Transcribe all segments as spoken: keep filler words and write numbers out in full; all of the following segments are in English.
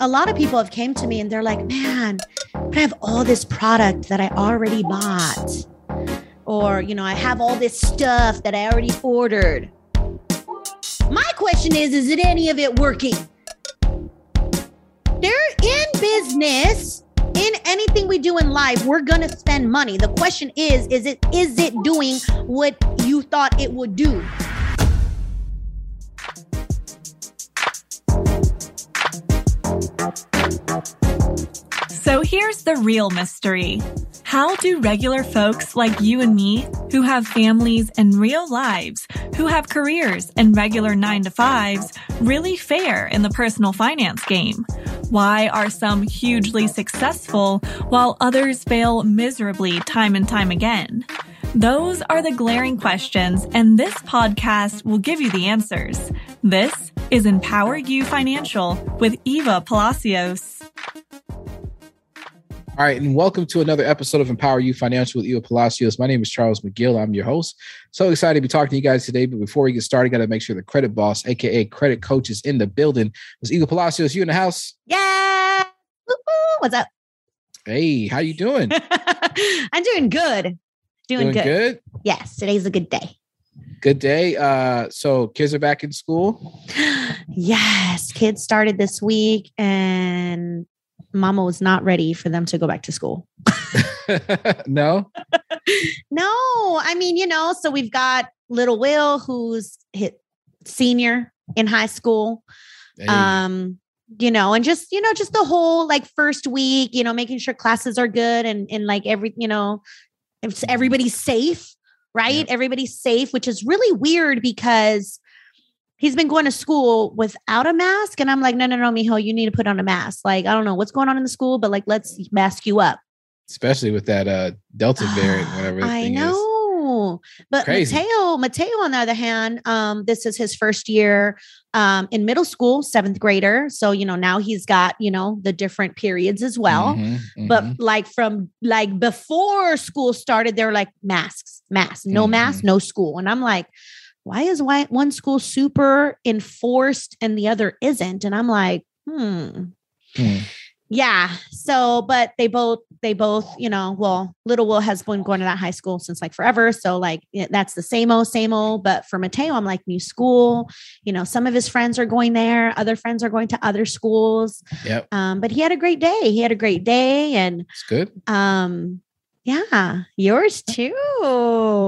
a lot of people have came to me and they're like, man, but I have all this product that I already bought. Or, you know, I have all this stuff that I already ordered. My question is, is it any of it working? They're in business. In anything we do in life, we're going to spend money. The question is, is it is it doing what you thought it would do? So here's the real mystery. How do regular folks like you and me, who have families and real lives, who have careers and regular nine to fives, really fare in the personal finance game? Why are some hugely successful while others fail miserably time and time again? Those are the glaring questions, and this podcast will give you the answers. This is Empower You Financial with Eva Palacios. All right, and welcome to another episode of Empower You Financial with Eva Palacios. My name is Charles McGill. I'm your host. So excited to be talking to you guys today. But before we get started, got to make sure the credit boss, a k a credit coach, is in the building. Miz Eva Palacios, you in the house? Yeah. Woo-hoo. What's up? Hey, how you doing? I'm doing good. Doing, doing good. good. Yes, today's a good day. Good day. Uh, so kids are back in school? Yes, kids started this week and Mama was not ready for them to go back to school. No? No. I mean, you know, so we've got little Will, who's hit senior in high school. Hey. Um, you know, and just, you know, just the whole like first week, you know, making sure classes are good and, and like every, you know, it's, everybody's safe, right? Yep. Everybody's safe, which is really weird because he's been going to school without a mask. And I'm like, no, no, no, mijo, you need to put on a mask. Like, I don't know what's going on in the school, but like, let's mask you up. Especially with that uh, Delta variant, whatever the I thing know. is. I know. But Crazy. Mateo, Mateo, on the other hand, um, this is his first year um, in middle school, seventh grader. So, you know, now he's got, you know, the different periods as well. Mm-hmm, mm-hmm. But like from like before school started, they were like masks, masks, no mm-hmm. mask, no school. And I'm like, why is one school super enforced and the other isn't? And I'm like, hmm. hmm. Yeah. So, but they both, they both, you know, well, little Will has been going to that high school since like forever. So like, that's the same old, same old. But for Mateo, I'm like, new school, you know, some of his friends are going there. Other friends are going to other schools. Yep. Um, but he had a great day. He had a great day. And it's good. Um, Yeah, yours too.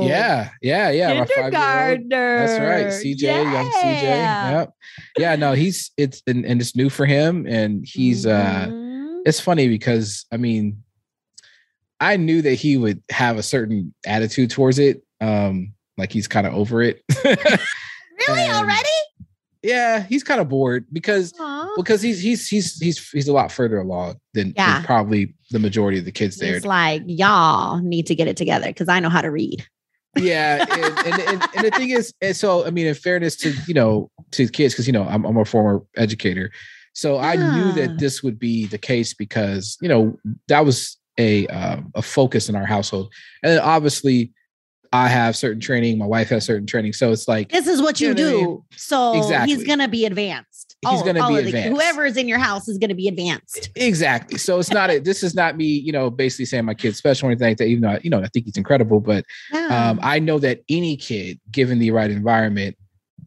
Yeah, yeah, yeah. Kindergartner. That's right, C J, yeah. Young C J. Yep. Yeah, no, he's it's and, and it's new for him, and he's. Mm-hmm. Uh, it's funny because I mean, I knew that he would have a certain attitude towards it, um, like he's kind of over it. Really and, already? Yeah, he's kind of bored because Aww. because he's he's he's he's he's a lot further along than, yeah. than probably the majority of the kids there. It's like, y'all need to get it together because I know how to read. Yeah, and, and, and, and the thing is, and so I mean, in fairness to you know to kids, because you know I'm I'm a former educator, so yeah. I knew that this would be the case because you know that was a uh, a focus in our household, and then obviously. I have certain training. My wife has certain training. So it's like, this is what you, you know do. What I mean? So exactly. He's going to be advanced. He's going to be advanced. The, whoever is in your house is going to be advanced. Exactly. So it's not, a, this is not me, you know, basically saying my kid's special or anything like that, even though, I, you know, I think he's incredible, but yeah. um, I know that any kid given the right environment,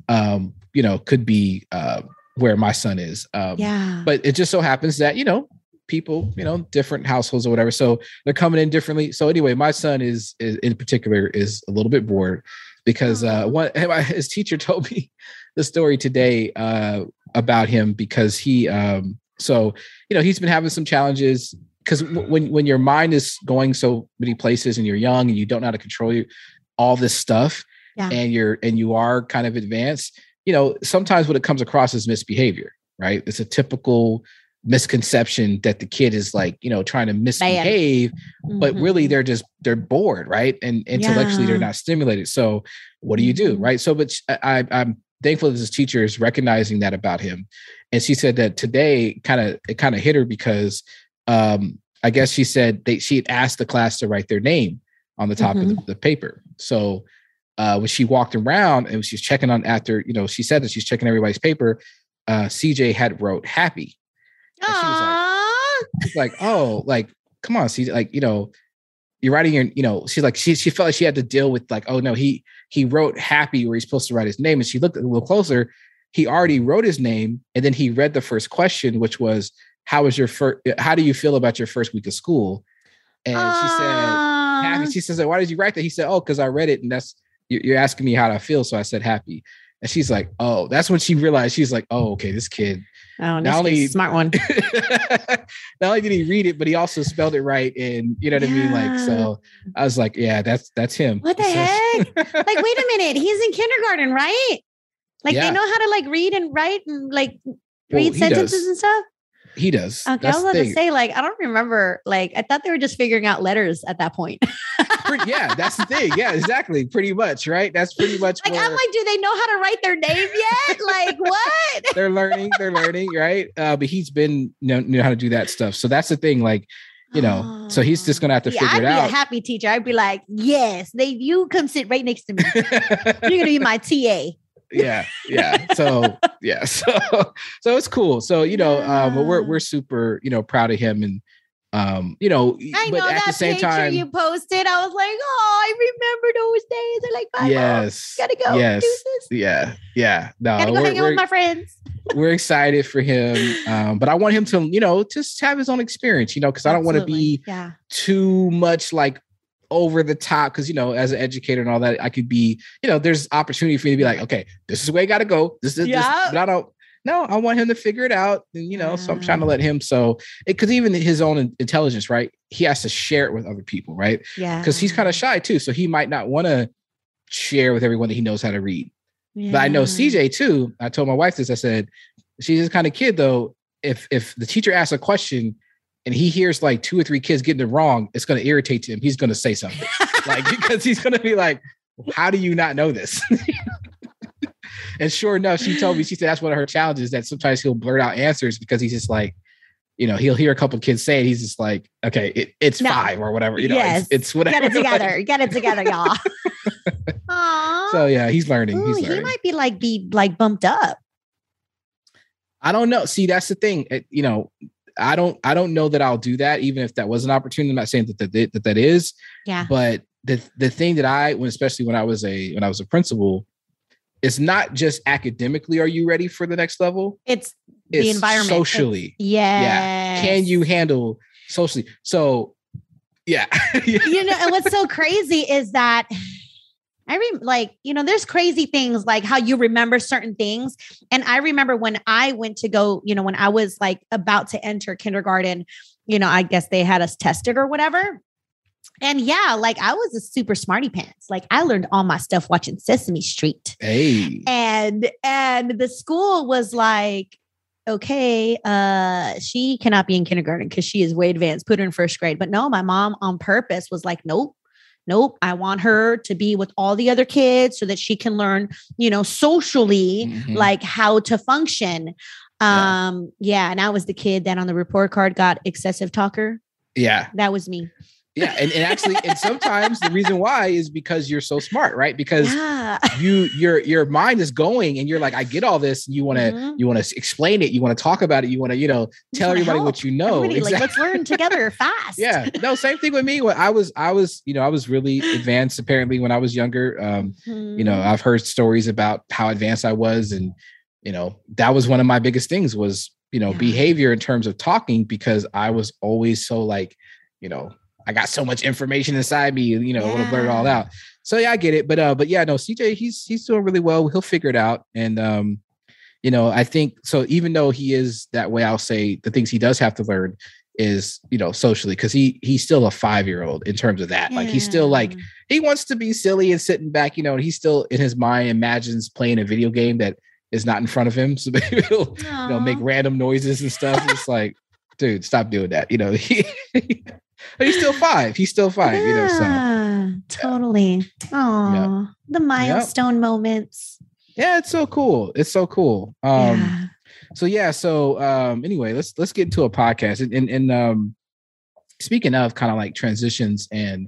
um, you know, could be uh, where my son is. Um, yeah. But it just so happens that, you know, people, you know, different households or whatever. So they're coming in differently. So anyway, my son is, is in particular is a little bit bored because uh, one, his teacher told me the story today uh, about him because he, um, so, you know, he's been having some challenges because w- when, when your mind is going so many places and you're young and you don't know how to control your, all this stuff yeah. and you're, and you are kind of advanced, you know, sometimes what it comes across is misbehavior, right? It's a typical misconception that the kid is like, you know, trying to misbehave, mm-hmm. but really they're just, they're bored. Right. And intellectually yeah. they're not stimulated. So what do you do? Right. So, but I, I'm thankful that this teacher is recognizing that about him. And she said that today kind of, it kind of hit her because um, I guess she said they, she had asked the class to write their name on the top mm-hmm. of the, the paper. So uh, when she walked around and she's checking on after, you know, she said that she's checking everybody's paper. Uh, C J had wrote happy. And she was like, she's like, oh, like, come on. She's like, you know, you're writing your, you know, she's like, she, she felt like she had to deal with like, oh no, he, he wrote happy where he's supposed to write his name. And she looked a little closer. He already wrote his name. And then he read the first question, which was, how was your first, how do you feel about your first week of school? And Aww. she said, happy. She says, why did you write that? He said, oh, cause I read it. And that's, you're asking me how I feel. So I said, happy. And she's like, oh, that's when she realized, she's like, oh, okay, this kid. Oh, not only smart one. Not only did he read it, but he also spelled it right. And you know what yeah. I mean? Like, so I was like, yeah, that's, that's him. What the heck? Like, wait a minute. He's in kindergarten, right? Like yeah. they know how to like read and write and like read well, sentences does. and stuff. He does. Okay, that's I was about to say, like, I don't remember, like, I thought they were just figuring out letters at that point. Yeah, that's the thing. Yeah, exactly. Pretty much, right? That's pretty much like, where... I'm like, do they know how to write their name yet? Like, what? They're learning, they're learning, right? Uh, but he's been, you know, knew how to do that stuff. So that's the thing, like, you know, oh, so he's just going to have to yeah, figure I'd it out. I'd be a happy teacher. I'd be like, yes, they, you come sit right next to me. You're going to be my T A. Yeah. Yeah. So, yeah. So, so it's cool. So, you know, yeah. um, we're, we're super, you know, proud of him and, um, you know, I but know at that the same picture time you posted, I was like, oh, I remember those days. They're like, bye, yes, mom. Gotta go. Yes. Do this. Yeah. Yeah. No, gotta go we're, hang out with my friends. We're excited for him. Um, but I want him to, you know, just have his own experience, you know, cause I don't want to be yeah. too much like over the top. Cause you know, as an educator and all that, I could be, you know, there's opportunity for me to be like, okay, this is the way I got to go. This is, yep. this, but I don't, no, I want him to figure it out. And, you know, yeah. so I'm trying to let him, so it, cause even his own intelligence, right. He has to share it with other people. Right. Yeah. Cause he's kind of shy too. So he might not want to share with everyone that he knows how to read, yeah. but I know C J too. I told my wife this, I said, she's this kind of kid though. If, if the teacher asks a question, and he hears like two or three kids getting it wrong, it's going to irritate him. He's going to say something like, because he's going to be like, how do you not know this? And sure enough, she told me, she said, that's one of her challenges, that sometimes he'll blurt out answers because he's just like, you know, he'll hear a couple of kids say it. He's just like, okay, it, it's no. five or whatever. You know, yes. it's, it's whatever. Get it together. Like, get it together, y'all. Aww. So yeah, he's learning. Ooh, he's learning. He might be like, be like bumped up. I don't know. See, that's the thing. It, you know, I don't, I don't know that I'll do that. Even if that was an opportunity, I'm not saying that that, that, that is, yeah. But the, the thing that I, when, especially when I was a, when I was a principal, it's not just academically, are you ready for the next level? It's, it's the environment. Socially. Yeah. Yeah. Can you handle socially? So yeah. You know, and what's so crazy is that I re- like, you know, there's crazy things like how you remember certain things. And I remember when I went to go, you know, when I was like about to enter kindergarten, you know, I guess they had us tested or whatever. And yeah, like I was a super smarty pants. Like I learned all my stuff watching Sesame Street. Hey. And, and the school was like, okay, uh, she cannot be in kindergarten because she is way advanced, put her in first grade. But no, my mom on purpose was like, nope. Nope. I want her to be with all the other kids so that she can learn, you know, socially, mm-hmm. like how to function. Um, yeah. yeah. And I was the kid that on the report card got excessive talker. Yeah. That was me. Yeah. And, and actually, and sometimes the reason why is because you're so smart, right? Because yeah. you, your, your mind is going and you're like, I get all this. And you want to, mm-hmm. you want to explain it. You want to talk about it. You want to, you know, tell everybody help. What you know. Exactly. Like, let's learn together fast. Yeah. No, same thing with me. When I was, I was, you know, I was really advanced apparently when I was younger. Um, mm-hmm. You know, I've heard stories about how advanced I was. And, you know, that was one of my biggest things was, you know, yeah. behavior in terms of talking, because I was always so like, you know, I got so much information inside me, you know, yeah. I want to blurt it all out. So yeah, I get it. But, uh, but yeah, no, C J, he's, he's doing really well. He'll figure it out. And, um, you know, I think, so even though he is that way, I'll say the things he does have to learn is, you know, socially, cause he, he's still a five-year-old in terms of that. Yeah. Like he's still like, he wants to be silly and sitting back, you know, and he's still in his mind imagines playing a video game that is not in front of him. So he'll, you know, make random noises and stuff. It's like, dude, stop doing that. You know, but he's still five. He's still five. Yeah, you know, so yeah. Totally. Oh, yep. The milestone yep. moments. Yeah, it's so cool. It's so cool. Um, yeah. So yeah. So um, anyway, let's let's get into a podcast. And and, and um, speaking of kind of like transitions and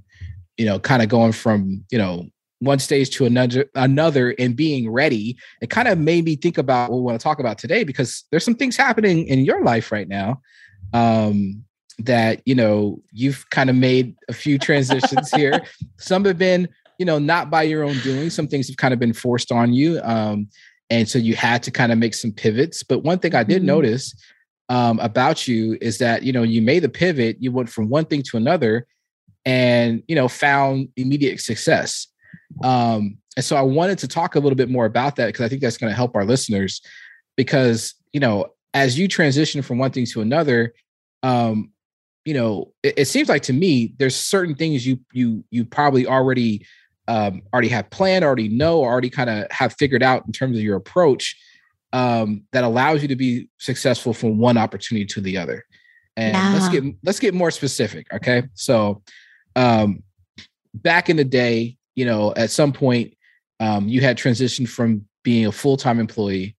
you know, kind of going from you know one stage to another, another and being ready, it kind of made me think about what we want to talk about today, because there's some things happening in your life right now um, that, you know, you've kind of made a few transitions here. Some have been, you know, not by your own doing. Some things have kind of been forced on you. Um, and so you had to kind of make some pivots. But one thing I did mm-hmm. notice um, about you is that, you know, you made the pivot, you went from one thing to another and, you know, found immediate success. Um, and so I wanted to talk a little bit more about that, because I think that's going to help our listeners, because, you know, as you transition from one thing to another, um, you know, it, it seems like to me, there's certain things you, you, you probably already, um, already have planned, already know, already kind of have figured out in terms of your approach, um, that allows you to be successful from one opportunity to the other. And yeah. let's get, let's get more specific. Okay. So, um, back in the day, you know, at some point, um, you had transitioned from being a full-time employee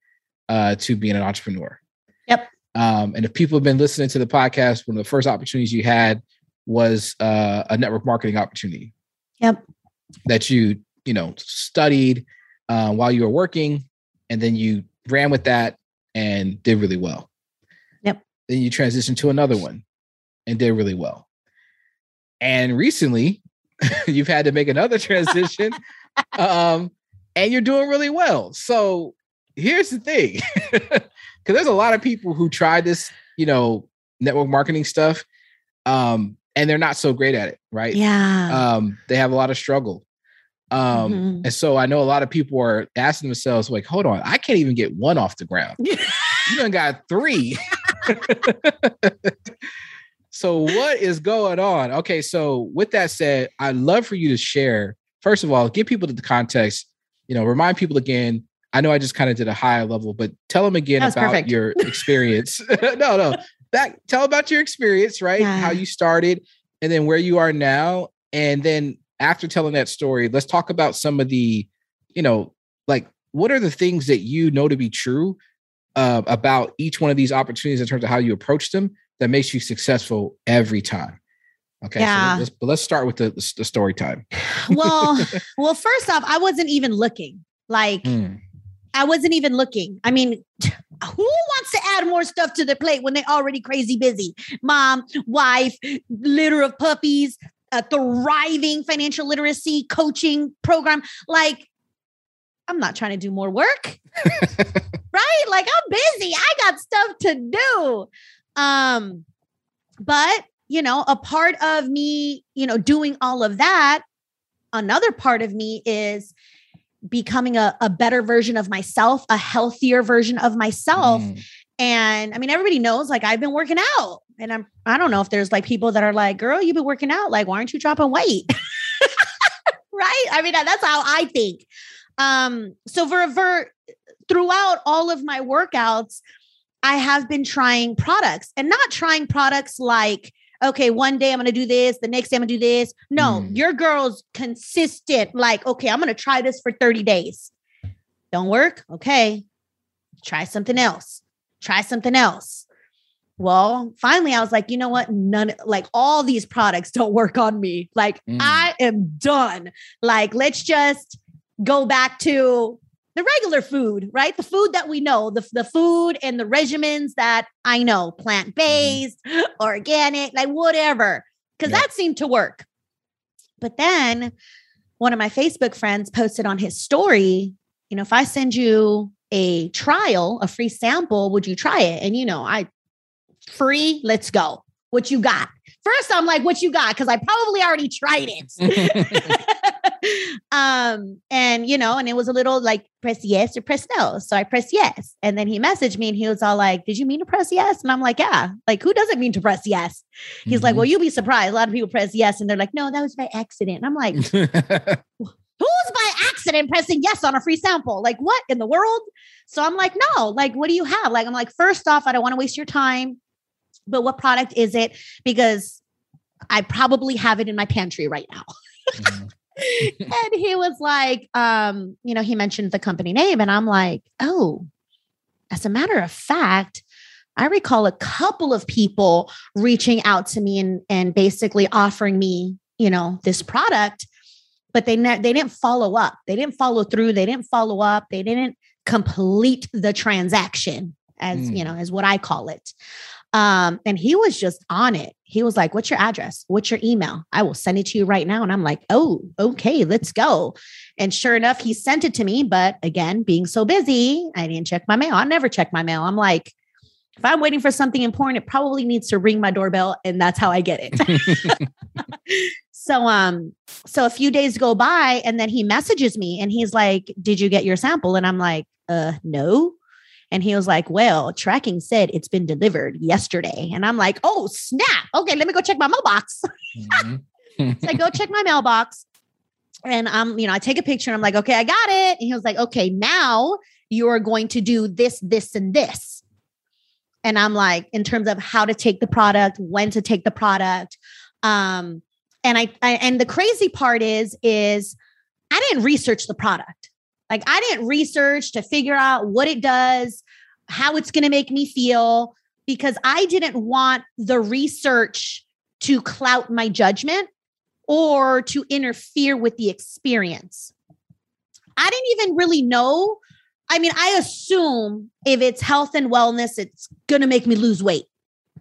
uh, to being an entrepreneur. Yep. Um, and if people have been listening to the podcast, one of the first opportunities you had was uh, a network marketing opportunity. Yep. That you, you know, studied uh, while you were working, and then you ran with that and did really well. Yep. Then you transitioned to another one and did really well. And recently, you've had to make another transition, um, and you're doing really well. So here's the thing, because there's a lot of people who try this, you know, network marketing stuff, um, and they're not so great at it, right? Yeah. Um, they have a lot of struggle. Um, mm-hmm. And so I know a lot of people are asking themselves, like, hold on, I can't even get one off the ground. You done got three. So what is going on? Okay, so with that said, I'd love for you to share, first of all, give people the context, you know, remind people again. I know I just kind of did a high level, but tell them again about perfect. your experience. no, no, that, tell about your experience, right? Yeah. How you started and then where you are now. And then after telling that story, let's talk about some of the, you know, like, what are the things that you know to be true uh, about each one of these opportunities in terms of how you approach them, that makes you successful every time. Okay. Yeah. So let's, but let's start with the, the story time. well, well, first off, I wasn't even looking. Like mm. I wasn't even looking. I mean, who wants to add more stuff to their plate when they're already crazy busy? Mom, wife, litter of puppies, a thriving financial literacy coaching program. Like, I'm not trying to do more work, right? Like, I'm busy. I got stuff to do. Um, but, you know, a part of me, you know, doing all of that, another part of me is becoming a, a better version of myself, a healthier version of myself. Mm. And I mean, everybody knows, like, I've been working out, and I'm, I don't know if there's like people that are like, girl, you've been working out. Like, why aren't you dropping weight? Right. I mean, that's how I think. Um, so for, for throughout all of my workouts, I have been trying products, and not trying products like, okay, one day I'm going to do this, the next day I'm going to do this. No, mm. your girl's consistent. Like, okay, I'm going to try this for thirty days. Don't work. Okay. Try something else. Try something else. Well, finally I was like, you know what? None, like all these products don't work on me. Like mm. I am done. Like, let's just go back to the regular food, right? The food that we know, the, the food and the regimens that I know, plant-based, mm-hmm. organic, like whatever, because yeah. that seemed to work. But then one of my Facebook friends posted on his story, you know, if I send you a trial, a free sample, would you try it? And, you know, I free, let's go. What you got? First, I'm like, what you got? Because I probably already tried it. Um, and you know, and it was a little like press yes or press no. So I pressed yes. And then he messaged me and he was all like, did you mean to press yes? And I'm like, yeah, like who doesn't mean to press yes? He's mm-hmm. like, well, you'll be surprised. A lot of people press yes. And they're like, no, that was by accident. And I'm like, who's by accident pressing yes on a free sample? Like what in the world? So I'm like, no, like, what do you have? Like, I'm like, first off, I don't want to waste your time, but what product is it? Because I probably have it in my pantry right now. Mm-hmm. And he was like, um, you know, he mentioned the company name and I'm like, oh, as a matter of fact, I recall a couple of people reaching out to me and, and basically offering me, you know, this product, but they ne- they didn't follow up. They didn't follow through. They didn't follow up. They didn't complete the transaction, as mm. you know, as what I call it. Um, and he was just on it. He was like, what's your address? What's your email? I will send it to you right now. And I'm like, oh, okay, let's go. And sure enough, he sent it to me. But again, being so busy, I didn't check my mail. I never check my mail. I'm like, if I'm waiting for something important, it probably needs to ring my doorbell. And that's how I get it. So, um, so a few days go by and then he messages me and he's like, did you get your sample? And I'm like, uh, no. And he was like, well, tracking said it's been delivered yesterday. And I'm like, oh, snap. Okay, let me go check my mailbox. Mm-hmm. So I go check my mailbox and um, you know, I take a picture and I'm like, okay, I got it. And he was like, okay, now you're going to do this, this, and this. And I'm like, in terms of how to take the product, when to take the product. Um, and I, I and the crazy part is, is I didn't research the product. Like I didn't research to figure out what it does, how it's going to make me feel, because I didn't want the research to cloud my judgment or to interfere with the experience. I didn't even really know. I mean, I assume if it's health and wellness, it's going to make me lose weight.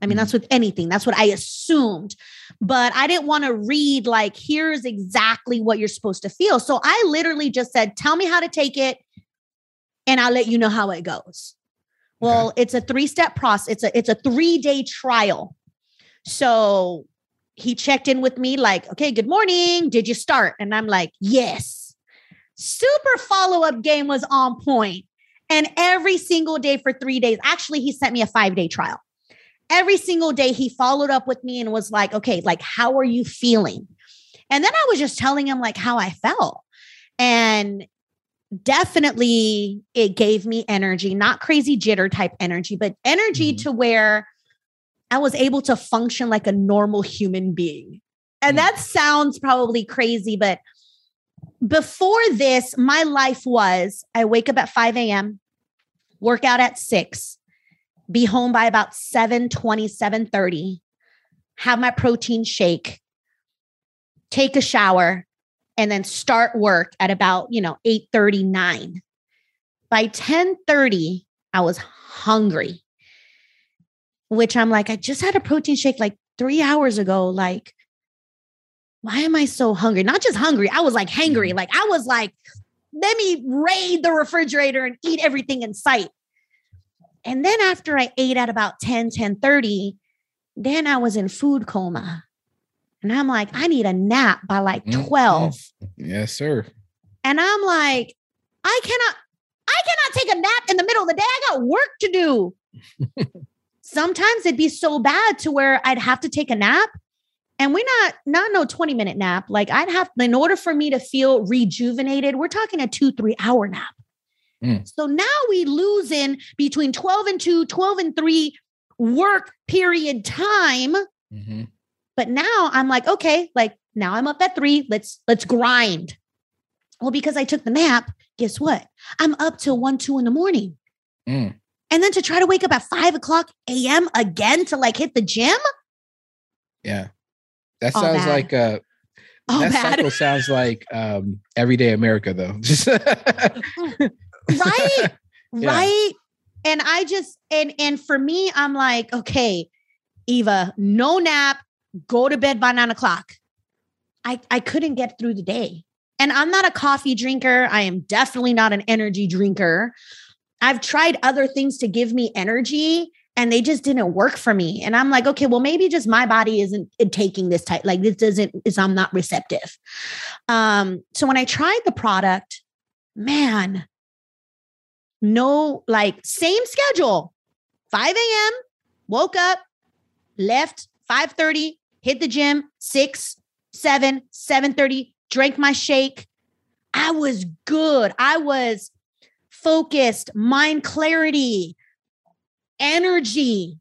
I mean, that's with anything. That's what I assumed. But I didn't want to read like, here's exactly what you're supposed to feel. So I literally just said, tell me how to take it and I'll let you know how it goes. Well, okay. It's a three-step process. It's a, it's a three-day trial. So he checked in with me like, okay, good morning. Did you start? And I'm like, yes. Super follow-up game was on point. And every single day for three days, actually, he sent me a five-day trial. Every single day he followed up with me and was like, okay, like, how are you feeling? And then I was just telling him like how I felt. And definitely it gave me energy, not crazy jitter type energy, but energy mm-hmm. to where I was able to function like a normal human being. And mm-hmm. that sounds probably crazy, but before this, my life was, I wake up at five a.m., work out at six, be home by about seven twenty, seven thirty, have my protein shake, take a shower, and then start work at about, you know, eight thirty, nine. By ten thirty, I was hungry, which I'm like, I just had a protein shake like three hours ago. Like, why am I so hungry? Not just hungry. I was like hangry. Like I was like, let me raid the refrigerator and eat everything in sight. And then after I ate at about ten, ten thirty, then I was in food coma. And I'm like, I need a nap by like twelve. Mm-hmm. Yes, sir. And I'm like, I cannot, I cannot take a nap in the middle of the day. I got work to do. Sometimes it'd be so bad to where I'd have to take a nap. And we're not, not no twenty minute nap. Like I'd have, in order for me to feel rejuvenated, we're talking a two, three hour nap. So now we lose in between twelve and two, twelve and three work period time. Mm-hmm. But now I'm like, okay, like now I'm up at three. Let's, let's grind. Well, because I took the nap, guess what? I'm up till one, two in the morning. Mm. And then to try to wake up at five o'clock a m again to like hit the gym. Yeah. That All sounds bad. like a, All that bad. cycle sounds like um, everyday America though. Right. Yeah. Right. And I just, and, and for me, I'm like, okay, Eva, no nap, go to bed by nine o'clock. I, I couldn't get through the day. And I'm not a coffee drinker. I am definitely not an energy drinker. I've tried other things to give me energy and they just didn't work for me. And I'm like, okay, well, maybe just my body isn't taking this type. Like this doesn't, is I'm not receptive. Um, so when I tried the product, man, no, like same schedule, five a.m., woke up, left, five thirty, hit the gym, six, seven, seven thirty, drank my shake. I was good. I was focused, mind clarity, energy.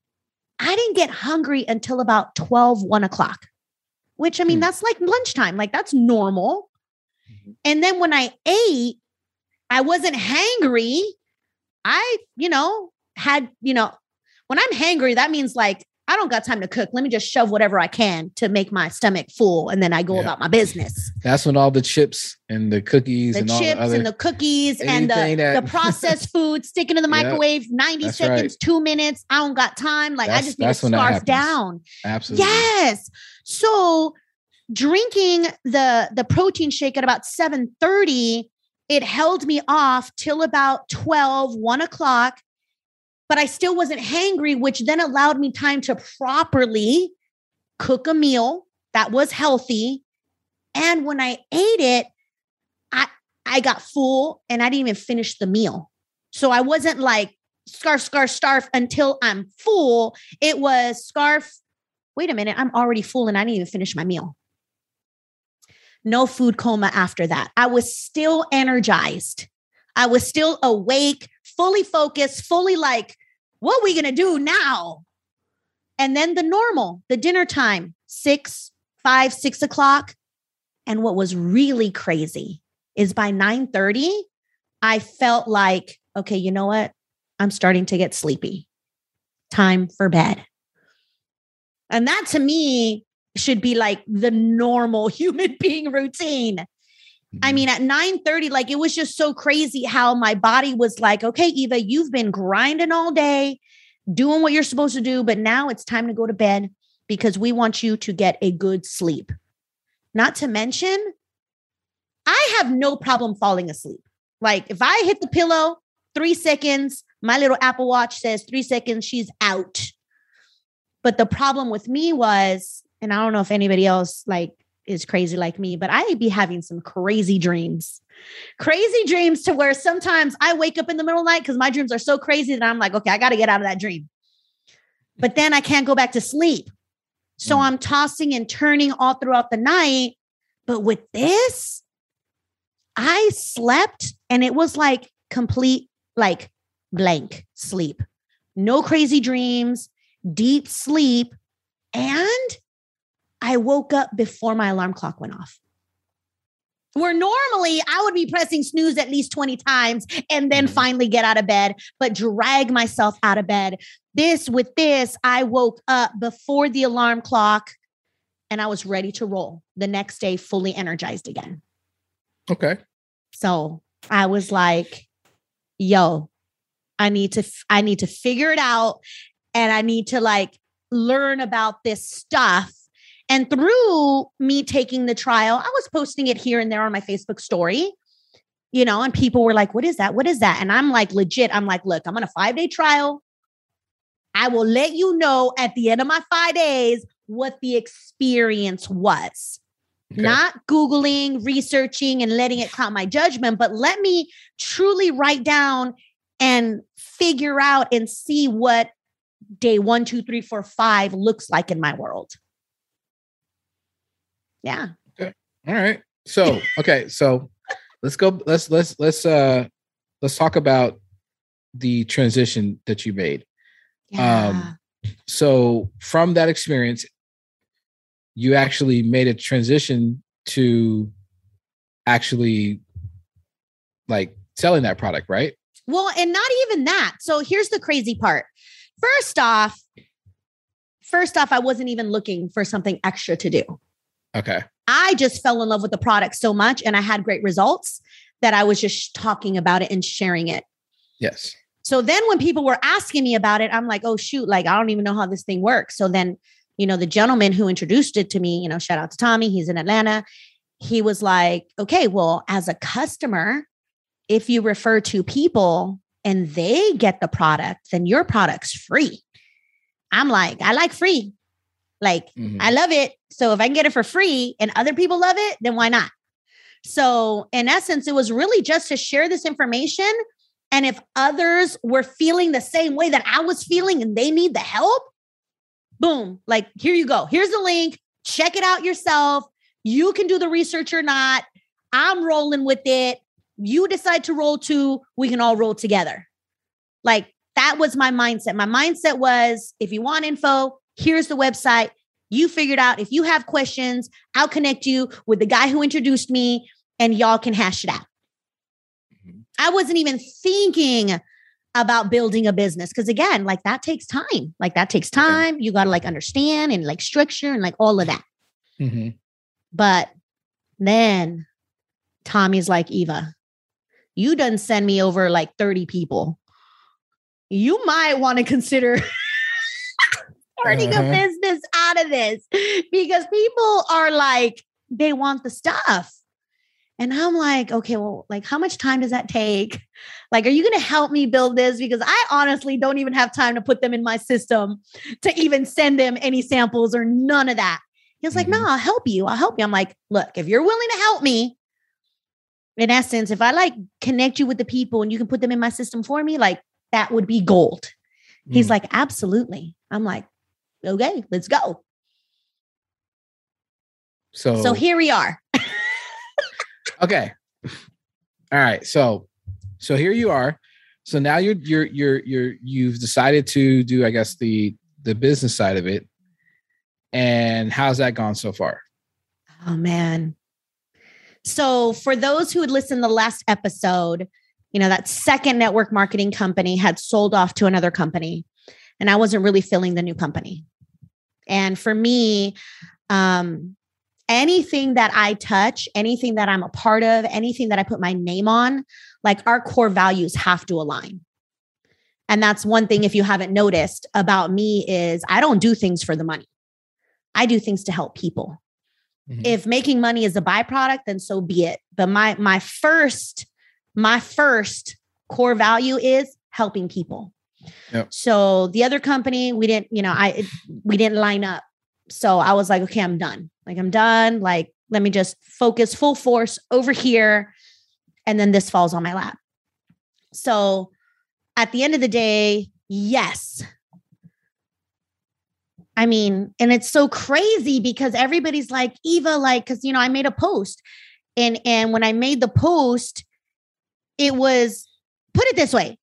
I didn't get hungry until about twelve, one o'clock, which I mean, mm-hmm. that's like lunchtime. Like that's normal. Mm-hmm. And then when I ate, I wasn't hangry. I, you know, had, you know, when I'm hangry, that means like I don't got time to cook. Let me just shove whatever I can to make my stomach full. And then I go yeah. about my business. That's when all the chips and the cookies the and chips all the other, and the cookies and the, that... the processed food sticking in the microwave, yeah. ninety that's seconds, right. two minutes. I don't got time. Like that's, I just need to scarf down. Absolutely. Yes. So drinking the, the protein shake at about seven thirty, it held me off till about twelve, one o'clock. But I still wasn't hangry, which then allowed me time to properly cook a meal that was healthy. And when I ate it, I I got full and I didn't even finish the meal. So I wasn't like scarf, scarf, scarf until I'm full. It was scarf. Wait a minute, I'm already full and I didn't even finish my meal. No food coma after that. I was still energized. I was still awake, fully focused, fully like, what are we going to do now? And then the normal, the dinner time, six, five, six o'clock. And what was really crazy is by nine thirty, I felt like, okay, you know what? I'm starting to get sleepy. Time for bed. And that to me should be like the normal human being routine. I mean, at nine thirty, like it was just so crazy how my body was like, okay, Eva, you've been grinding all day, doing what you're supposed to do, but now it's time to go to bed because we want you to get a good sleep. Not to mention, I have no problem falling asleep. Like if I hit the pillow, three seconds, my little Apple Watch says three seconds, she's out. But the problem with me was, and I don't know if anybody else like, is crazy like me, but I'd be having some crazy dreams, crazy dreams to where sometimes I wake up in the middle of the night because my dreams are so crazy that I'm like, okay, I got to get out of that dream. But then I can't go back to sleep. So mm. I'm tossing and turning all throughout the night. But with this, I slept and it was like complete, like blank sleep, no crazy dreams, deep sleep. And I woke up before my alarm clock went off. Where normally I would be pressing snooze at least twenty times and then finally get out of bed, but drag myself out of bed. This with this, I woke up before the alarm clock and I was ready to roll the next day, fully energized again. Okay. So I was like, yo, I need to, f- I need to figure it out. And I need to like learn about this stuff. And through me taking the trial, I was posting it here and there on my Facebook story, you know, and people were like, what is that? What is that? And I'm like, legit. I'm like, look, I'm on a five day trial. I will let you know at the end of my five days what the experience was. Okay. Not Googling, researching, and letting it cloud my judgment, but let me truly write down and figure out and see what day one, two, three, four, five looks like in my world. Yeah. Okay. All right. So, okay. So let's go, let's, let's, let's, uh, let's talk about the transition that you made. Yeah. Um, so from that experience, you actually made a transition to actually like selling that product, right? Well, and not even that. So here's the crazy part. First off, first off, I wasn't even looking for something extra to do. Okay. I just fell in love with the product so much and I had great results that I was just talking about it and sharing it. Yes. So then when people were asking me about it, I'm like, oh shoot, like, I don't even know how this thing works. So then, you know, the gentleman who introduced it to me, you know, shout out to Tommy, he's in Atlanta. He was like, okay, well, as a customer, if you refer to people and they get the product, then your product's free. I'm like, I like free. Like, mm-hmm. I love it. So if I can get it for free and other people love it, then why not? So in essence, it was really just to share this information. And if others were feeling the same way that I was feeling and they need the help, boom, like, here you go. Here's the link. Check it out yourself. You can do the research or not. I'm rolling with it. You decide to roll too. We can all roll together. Like, that was my mindset. My mindset was, if you want info, here's the website. You figured out if you have questions, I'll connect you with the guy who introduced me and y'all can hash it out. I wasn't even thinking about building a business. Cause again, like that takes time, like that takes time. You got to like understand and like structure and like all of that. Mm-hmm. But then Tommy's like, Eva, you done send me over like thirty people. You might want to consider starting uh-huh. a business out of this, because people are like, they want the stuff. And I'm like, okay, well, like how much time does that take? Like, are you going to help me build this? Because I honestly don't even have time to put them in my system to even send them any samples or none of that. He was like, no, I'll help you. I'll help you. I'm like, look, if you're willing to help me, in essence, if I like connect you with the people and you can put them in my system for me, like that would be gold. Mm. He's like, absolutely. I'm like, okay, let's go. So, so here we are. Okay. All right. So, so here you are. So now you're, you're, you're, you're, you've decided to do, I guess, the, the business side of it. And how's that gone so far? Oh man. So for those who had listened to the last episode, you know, that second network marketing company had sold off to another company, and I wasn't really feeling the new company. And for me, um, anything that I touch, anything that I'm a part of, anything that I put my name on, like our core values have to align. And that's one thing, if you haven't noticed about me, is I don't do things for the money. I do things to help people. Mm-hmm. If making money is a byproduct, then so be it. But my, my first, my first core value is helping people. Yep. So the other company, we didn't, you know, I, we didn't line up. So I was like, okay, I'm done. Like I'm done. Like, let me just focus full force over here. And then this falls on my lap. So at the end of the day, yes. I mean, and it's so crazy because everybody's like, Eva, like, cause you know, I made a post and, and when I made the post, it was, put it this way.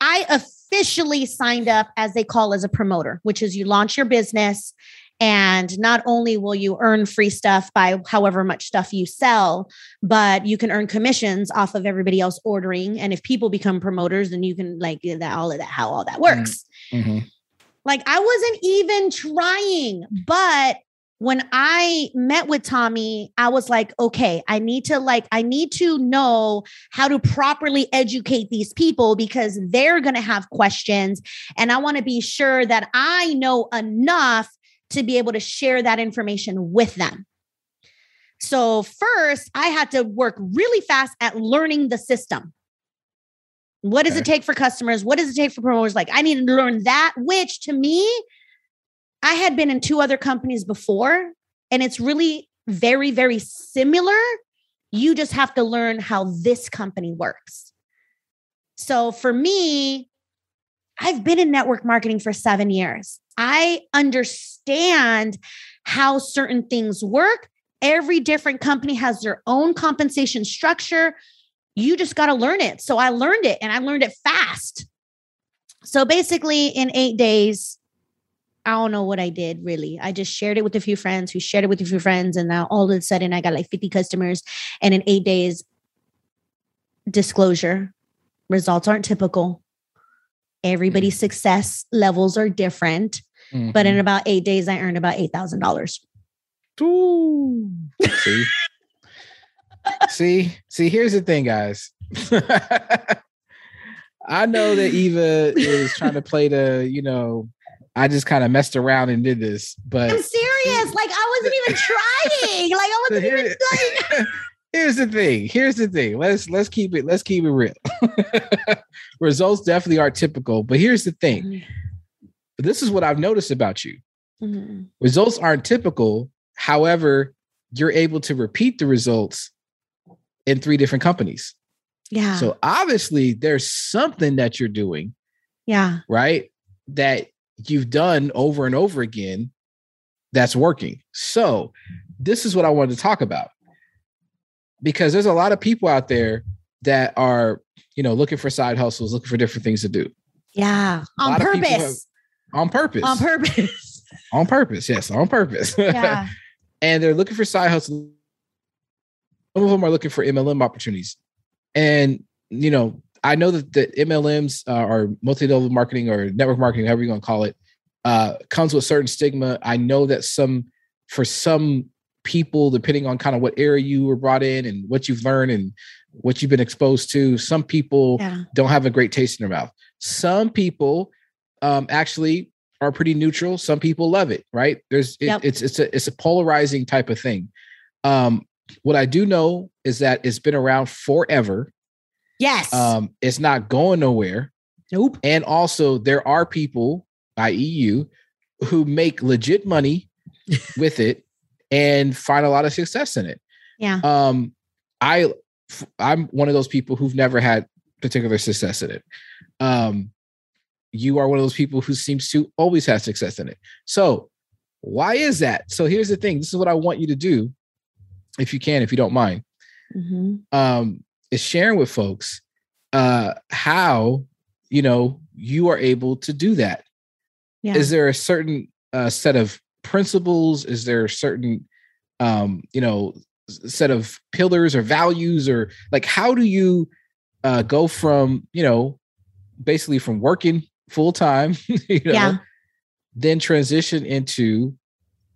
I officially signed up as they call as a promoter, which is you launch your business and not only will you earn free stuff by however much stuff you sell, but you can earn commissions off of everybody else ordering. And if people become promoters, then you can like that, all of that, how all that works. Mm-hmm. Like I wasn't even trying, but when I met with Tommy, I was like, okay, I need to like, I need to know how to properly educate these people because they're going to have questions. And I want to be sure that I know enough to be able to share that information with them. So first I had to work really fast at learning the system. What does okay. it take for customers? What does it take for promoters? Like I needed to learn that, which to me, I had been in two other companies before, and it's really very, very similar. You just have to learn how this company works. So for me, I've been in network marketing for seven years. I understand how certain things work. Every different company has their own compensation structure. You just got to learn it. So I learned it and I learned it fast. So basically in eight days, I don't know what I did really. I just shared it with a few friends who shared it with a few friends. And now all of a sudden I got like fifty customers, and in eight days disclosure, results aren't typical. Everybody's mm-hmm. success levels are different, mm-hmm. but in about eight days, I earned about eight thousand dollars. Ooh. See? See, see, here's the thing, guys. I know that Eva is trying to play the, you know, I just kind of messed around and did this, but I'm serious. Like I wasn't even trying. Like I wasn't here, even trying. Here's the thing. Here's the thing. Let's let's keep it. Let's keep it real. Results definitely are typical, but here's the thing. This is what I've noticed about you. Mm-hmm. Results aren't typical. However, you're able to repeat the results in three different companies. Yeah. So obviously there's something that you're doing. Yeah. Right. That you've done over and over again. That's working. So this is what I wanted to talk about, because there's a lot of people out there that are, you know, looking for side hustles, looking for different things to do. Yeah. On purpose. Have, on purpose. On purpose. On purpose. Yes. On purpose. Yeah. And they're looking for side hustles. Some of them are looking for M L M opportunities. And, you know, I know that the M L Ms uh, or multi-level marketing or network marketing, however you're going to call it, uh, comes with certain stigma. I know that some, for some people, depending on kind of what area you were brought in and what you've learned and what you've been exposed to, some people yeah. don't have a great taste in their mouth. Some people um, actually are pretty neutral. Some people love it, right? There's it, yep. it's it's a it's a polarizing type of thing. Um, what I do know is that it's been around forever. Yes. Um, it's not going nowhere. Nope. And also there are people, that is you, who make legit money with it and find a lot of success in it. Yeah. Um, I, I'm one of those people who've never had particular success in it. Um, you are one of those people who seems to always have success in it. So why is that? So here's the thing. This is what I want you to do. If you can, if you don't mind. Mm-hmm. Um, is sharing with folks uh, how, you know, you are able to do that. Yeah. Is there a certain uh, set of principles? Is there a certain, um, you know, set of pillars or values, or like, how do you uh, go from, you know, basically from working full time, you know, yeah. then transition into,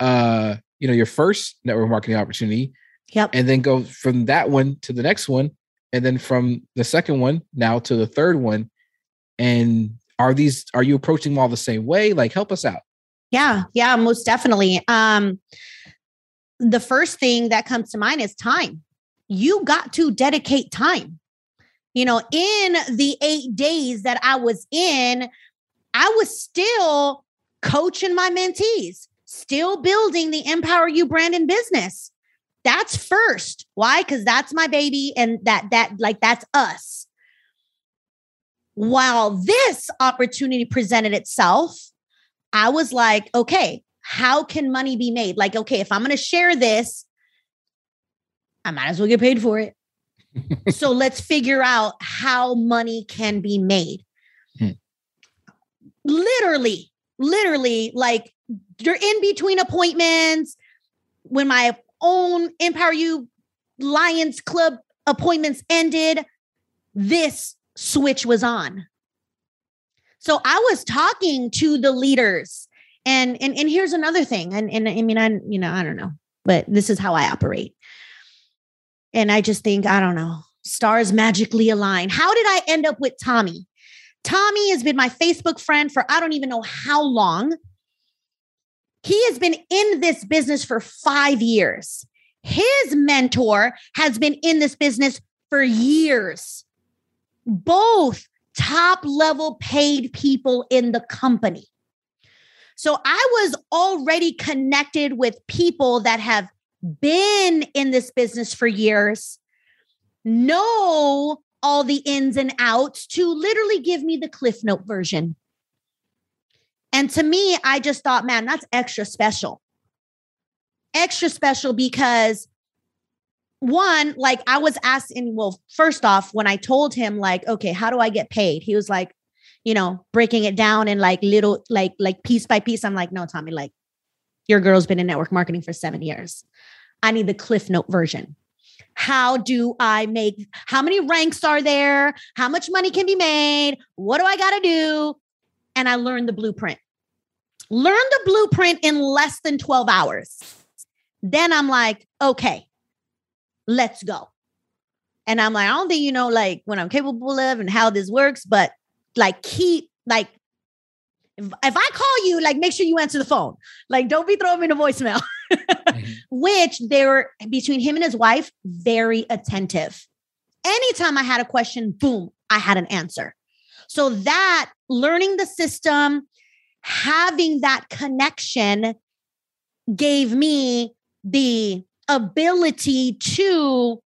uh, you know, your first network marketing opportunity, yep. and then go from that one to the next one. And then from the second one now to the third one. And are these, are you approaching them all the same way? Like, help us out. Yeah. Yeah, most definitely. Um, the first thing that comes to mind is time. You got to dedicate time. You know, in the eight days that I was in, I was still coaching my mentees, still building the Empower You brand and business. That's first. Why? Because that's my baby. And that, that like, that's us. While this opportunity presented itself, I was like, okay, how can money be made? Like, okay, if I'm going to share this, I might as well get paid for it. So let's figure out how money can be made. Hmm. Literally, literally like you're in between appointments. When my own Empower You Lions Club appointments ended, this switch was on. So I was talking to the leaders, and and and here's another thing. And and I mean, I you know, I don't know, but this is how I operate. And I just think, I don't know, stars magically align. How did I end up with Tommy? Tommy has been my Facebook friend for I don't even know how long. He has been in this business for five years. His mentor has been in this business for years. Both top level paid people in the company. So I was already connected with people that have been in this business for years, know all the ins and outs to literally give me the Cliff Note version. And to me, I just thought, man, that's extra special. Extra special because one, like I was asked in, well, first off, when I told him like, okay, how do I get paid? He was like, you know, breaking it down in like little, like, like piece by piece. I'm like, no, Tommy, like your girl's been in network marketing for seven years. I need the Cliff Note version. How do I make, how many ranks are there? How much money can be made? What do I got to do? And I learned the blueprint. Learn the blueprint in less than twelve hours. Then I'm like, okay, let's go. And I'm like, I don't think you know, like what I'm capable of and how this works, but like keep, like if, if I call you, like make sure you answer the phone. Like don't be throwing me the voicemail. Mm-hmm. Which they were, between him and his wife, very attentive. Anytime I had a question, boom, I had an answer. So that learning the system, having that connection gave me the ability to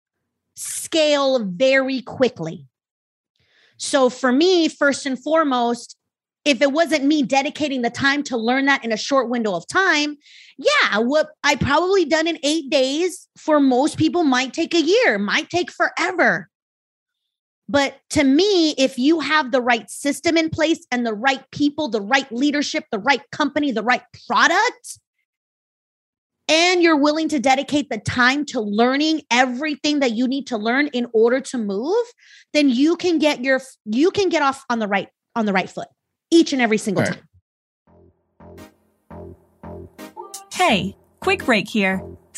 scale very quickly. So for me, first and foremost, if it wasn't me dedicating the time to learn that in a short window of time, yeah, what I probably done in eight days for most people might take a year, might take forever. But to me, if you have the right system in place and the right people, the right leadership, the right company, the right product, and you're willing to dedicate the time to learning everything that you need to learn in order to move, then you can get your, you can get off on the right, on the right foot each and every single time. Hey, quick break here.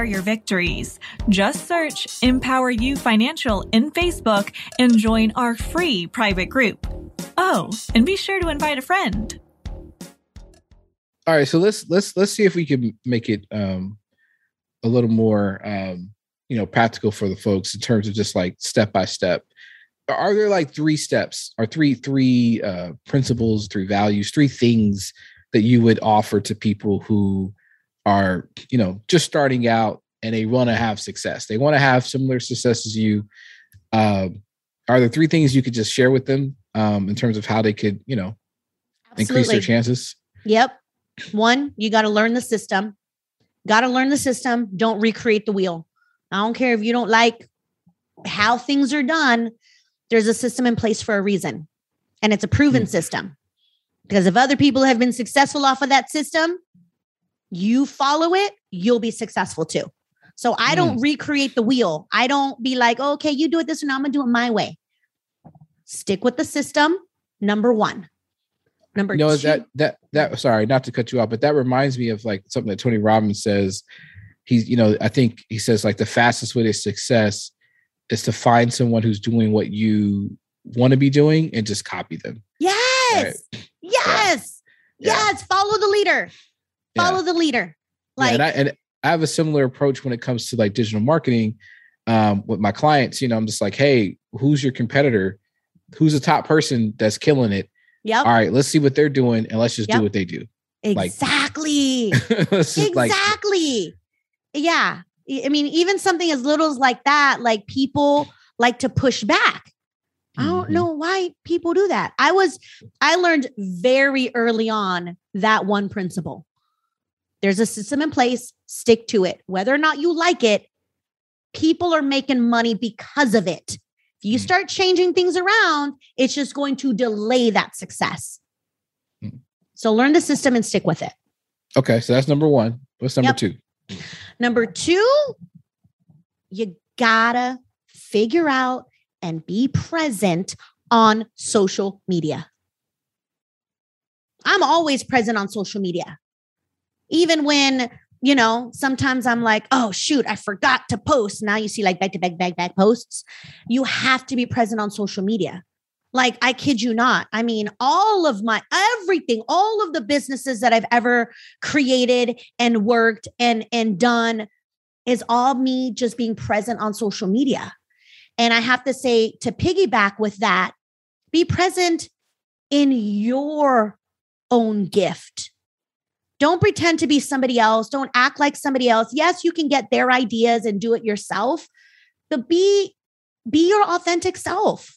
your victories. Just search Empower You Financial in Facebook and join our free private group. Oh, and be sure to invite a friend. All right, so let's let's let's see if we can make it um, a little more um, you know, practical for the folks in terms of just like step by step. Are there like three steps or three three uh, principles, three values, three things that you would offer to people who are, you know, just starting out and they want to have success? They want to have similar success as you. Um, are there three things you could just share with them um, in terms of how they could, you know, Absolutely. increase their chances? Yep. One, you got to learn the system. Got to learn the system. Don't recreate the wheel. I don't care if you don't like how things are done. There's a system in place for a reason. And it's a proven mm. system. Because if other people have been successful off of that system, you follow it, you'll be successful too. So I don't mm. recreate the wheel. I don't be like, oh, okay, you do it this and I'm going to do it my way. Stick with the system. Number one. Number you know, two. That, that, that, sorry, not to cut you off, but that reminds me of like something that Tony Robbins says. He's, you know, I think he says like the fastest way to success is to find someone who's doing what you want to be doing and just copy them. Yes. Right? Yes. Yeah. Yes. Follow the leader. Follow yeah. the leader. Like, yeah, and, I, and I have a similar approach when it comes to like digital marketing um, with my clients. You know, I'm just like, hey, who's your competitor? Who's the top person that's killing it? Yeah. All right, let's see what they're doing and let's just yep. do what they do. Exactly. Like, exactly. Like, yeah. I mean, even something as little as like that, like people like to push back. I don't know why people do that. I was, I learned very early on that one principle. There's a system in place, stick to it. Whether or not you like it, people are making money because of it. If you start changing things around, it's just going to delay that success. So learn the system and stick with it. Okay. So that's number one. What's number yep. two? Number two, you gotta figure out and be present on social media. I'm always present on social media. Even when, you know, sometimes I'm like, oh, shoot, I forgot to post. Now you see like back to back, back, back posts. You have to be present on social media. Like, I kid you not. I mean, all of my, everything, all of the businesses that I've ever created and worked and, and done is all me just being present on social media. And I have to say, to piggyback with that, be present in your own gift. Don't pretend to be somebody else. Don't act like somebody else. Yes, you can get their ideas and do it yourself, but be, be your authentic self.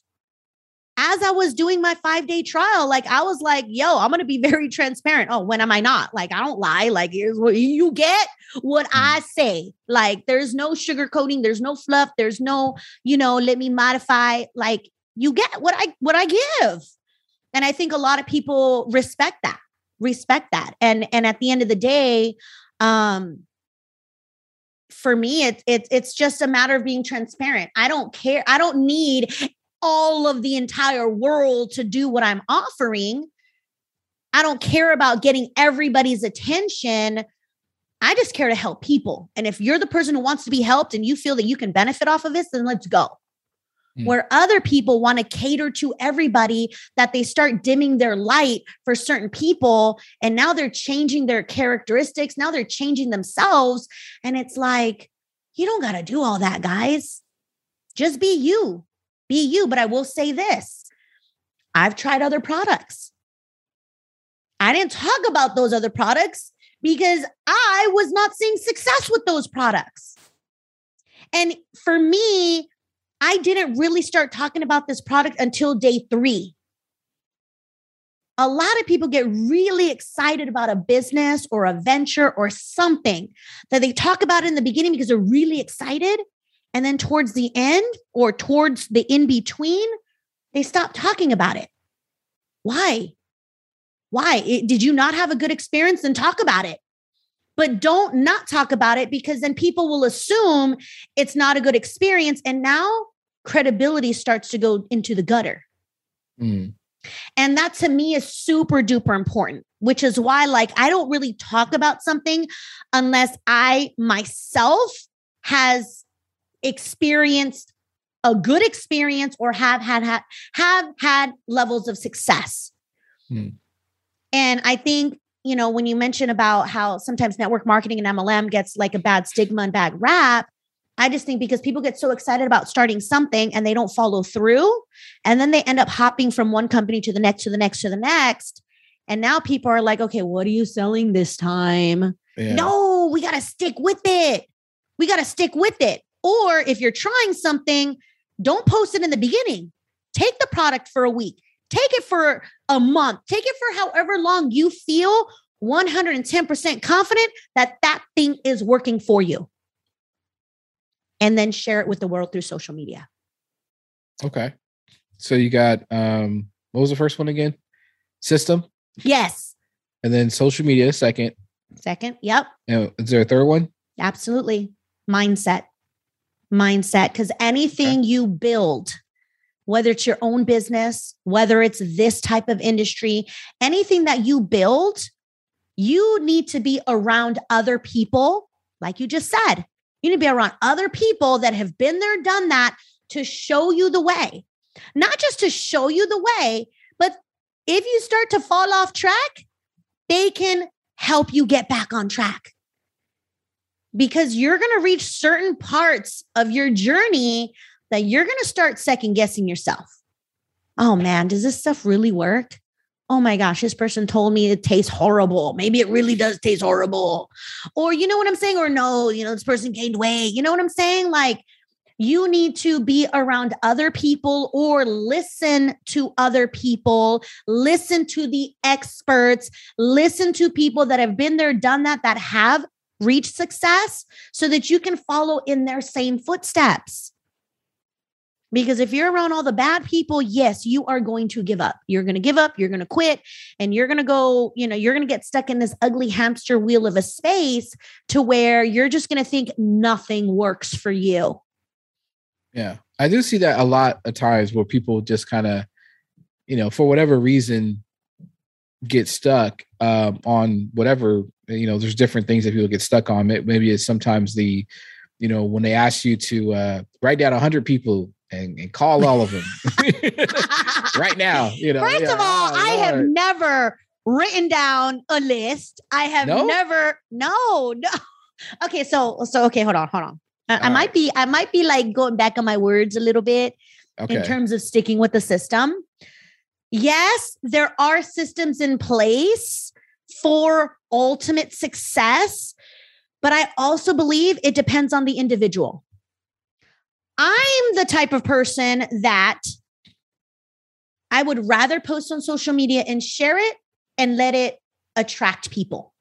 As I was doing my five-day trial, like I was like, yo, I'm going to be very transparent. Oh, when am I not? Like, I don't lie. Like, here's what you get, what I say. Like, there's no sugarcoating. There's no fluff. There's no, you know, let me modify. Like, you get what I, what I give. And I think a lot of people respect that, respect that. And, and at the end of the day, um, for me, it, it, it's just a matter of being transparent. I don't care. I don't need all of the entire world to do what I'm offering. I don't care about getting everybody's attention. I just care to help people. And if you're the person who wants to be helped and you feel that you can benefit off of this, then let's go. Mm. Where other people want to cater to everybody, that they start dimming their light for certain people. And now they're changing their characteristics. Now they're changing themselves. And it's like, you don't got to do all that, guys. Just be you. Be you. But I will say this. I've tried other products. I didn't talk about those other products because I was not seeing success with those products. And for me, I didn't really start talking about this product until day three. A lot of people get really excited about a business or a venture or something that they talk about in the beginning because they're really excited. And then towards the end or towards the in-between, they stop talking about it. Why? Why? It, did you not have a good experience? Then talk about it. But don't not talk about it, because then people will assume it's not a good experience. And now credibility starts to go into the gutter. Mm. And that to me is super duper important, which is why, like, I don't really talk about something unless I myself has experienced a good experience or have had, ha- have had levels of success. Hmm. And I think, you know, when you mention about how sometimes network marketing and M L M gets like a bad stigma and bad rap, I just think because people get so excited about starting something and they don't follow through, and then they end up hopping from one company to the next, to the next, to the next. And now people are like, okay, what are you selling this time? Yeah. No, we got to stick with it. We got to stick with it. Or if you're trying something, don't post it in the beginning. Take the product for a week. Take it for a month. Take it for however long you feel one hundred ten percent confident that that thing is working for you. And then share it with the world through social media. Okay. So you got, um, what was the first one again? System? Yes. And then social media, second. Second, yep. And is there a third one? Absolutely. Mindset. Mindset. Because anything okay. you build, whether it's your own business, whether it's this type of industry, anything that you build, you need to be around other people, like you just said. You need to be around other people that have been there, done that, to show you the way. Not just to show you the way, but if you start to fall off track, they can help you get back on track. Because you're going to reach certain parts of your journey that you're going to start second guessing yourself. Oh man, does this stuff really work? Oh my gosh, this person told me it tastes horrible. Maybe it really does taste horrible. Or you know what I'm saying? Or no, you know, this person gained weight. You know what I'm saying? Like, you need to be around other people or listen to other people, listen to the experts, listen to people that have been there, done that, that have reached success, so that you can follow in their same footsteps. Because if you're around all the bad people, yes, you are going to give up. You're going to give up, you're going to quit, and you're going to go, you know, you're going to get stuck in this ugly hamster wheel of a space to where you're just going to think nothing works for you. Yeah. I do see that a lot of times where people just kind of, you know, for whatever reason, get stuck um, on whatever, you know, there's different things that people get stuck on. Maybe it's sometimes the, you know, when they ask you to uh, write down one hundred people And, and call all of them right now. You know, First yeah, of all, oh, I Lord. have never written down a list. I have no? never. No, no. Okay. So, so, okay. Hold on, hold on. I, I might right. be, I might be like going back on my words a little bit okay. in terms of sticking with the system. Yes, there are systems in place for ultimate success, but I also believe it depends on the individual. I'm the type of person that I would rather post on social media and share it and let it attract people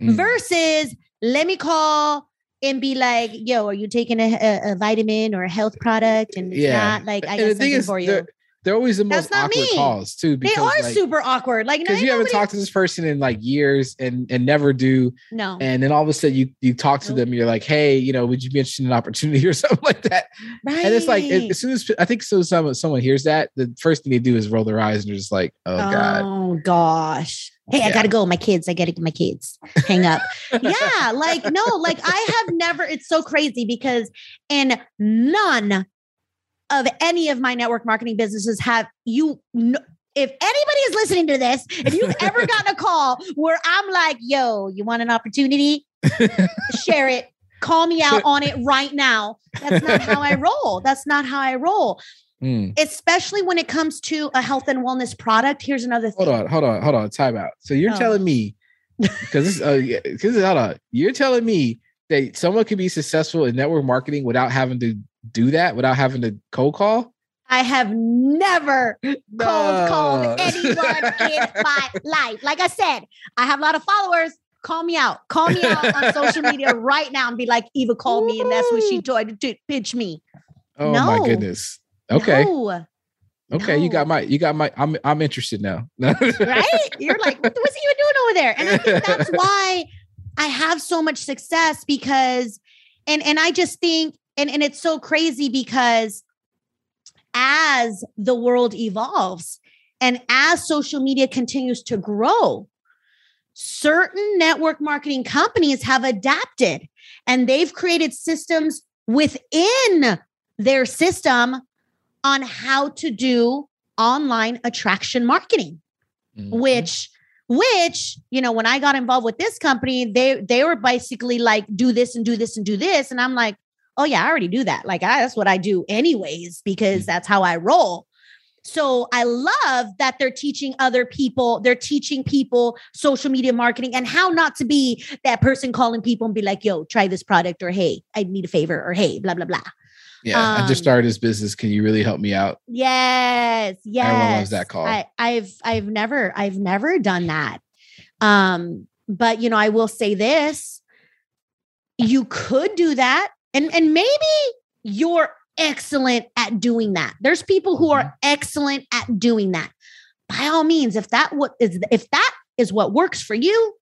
mm. versus let me call and be like, yo, are you taking a, a vitamin or a health product? And it's yeah. not like, I got something for you. They're, they're always the most awkward me. calls too. Because, they are like, super awkward. Like, because you haven't talked to this person in like years and, and never do. No. And then all of a sudden you, you talk to nope. them and you're like, hey, you know, would you be interested in an opportunity or something like that? Right. And it's like, as soon as I think so, someone, someone hears that, the first thing they do is roll their eyes and they're just like, oh, oh God. Oh gosh. Hey, yeah. I got to go. My kids, I got to get my kids. Hang up. yeah. Like, no, like I have never, it's so crazy because in none of any of my network marketing businesses have you, if anybody is listening to this, if you've ever gotten a call where I'm like, yo, you want an opportunity? Share it. Call me out on it right now. That's not how I roll. That's not how I roll. Mm. Especially when it comes to a health and wellness product. Here's another thing. Hold on, hold on, hold on. Time out. So you're oh. telling me Because uh, this is how to, you're telling me that someone could be successful in network marketing without having to do that, without having to cold call? I have never no. cold called anyone in my life. Like I said, I have a lot of followers. Call me out. Call me out on social media right now and be like, Eva called me and that's what she tried to pitch me. Oh no. My goodness. Okay. No. Okay, no. you got my, you got my, I'm I'm interested now. Right? You're like, what's he even doing over there? And I think that's why I have so much success because, and, and I just think, and, and it's so crazy because as the world evolves and as social media continues to grow, certain network marketing companies have adapted and they've created systems within their system on how to do online attraction marketing, mm-hmm. which, which, you know, when I got involved with this company, they, they were basically like, do this and do this and do this. And I'm like, oh yeah, I already do that. Like I, that's what I do anyways, because mm-hmm. that's how I roll. So I love that they're teaching other people, they're teaching people social media marketing and how not to be that person calling people and be like, yo, try this product or, hey, I need a favor or, hey, blah, blah, blah. Yeah, um, I just started this business. Can you really help me out? Yes, yes. Everyone loves that call. I, I've, I've never, I've never done that. Um, but you know, I will say this: you could do that, and and maybe you're excellent at doing that. There's people who are excellent at doing that. By all means, if that what is, if that is what works for you,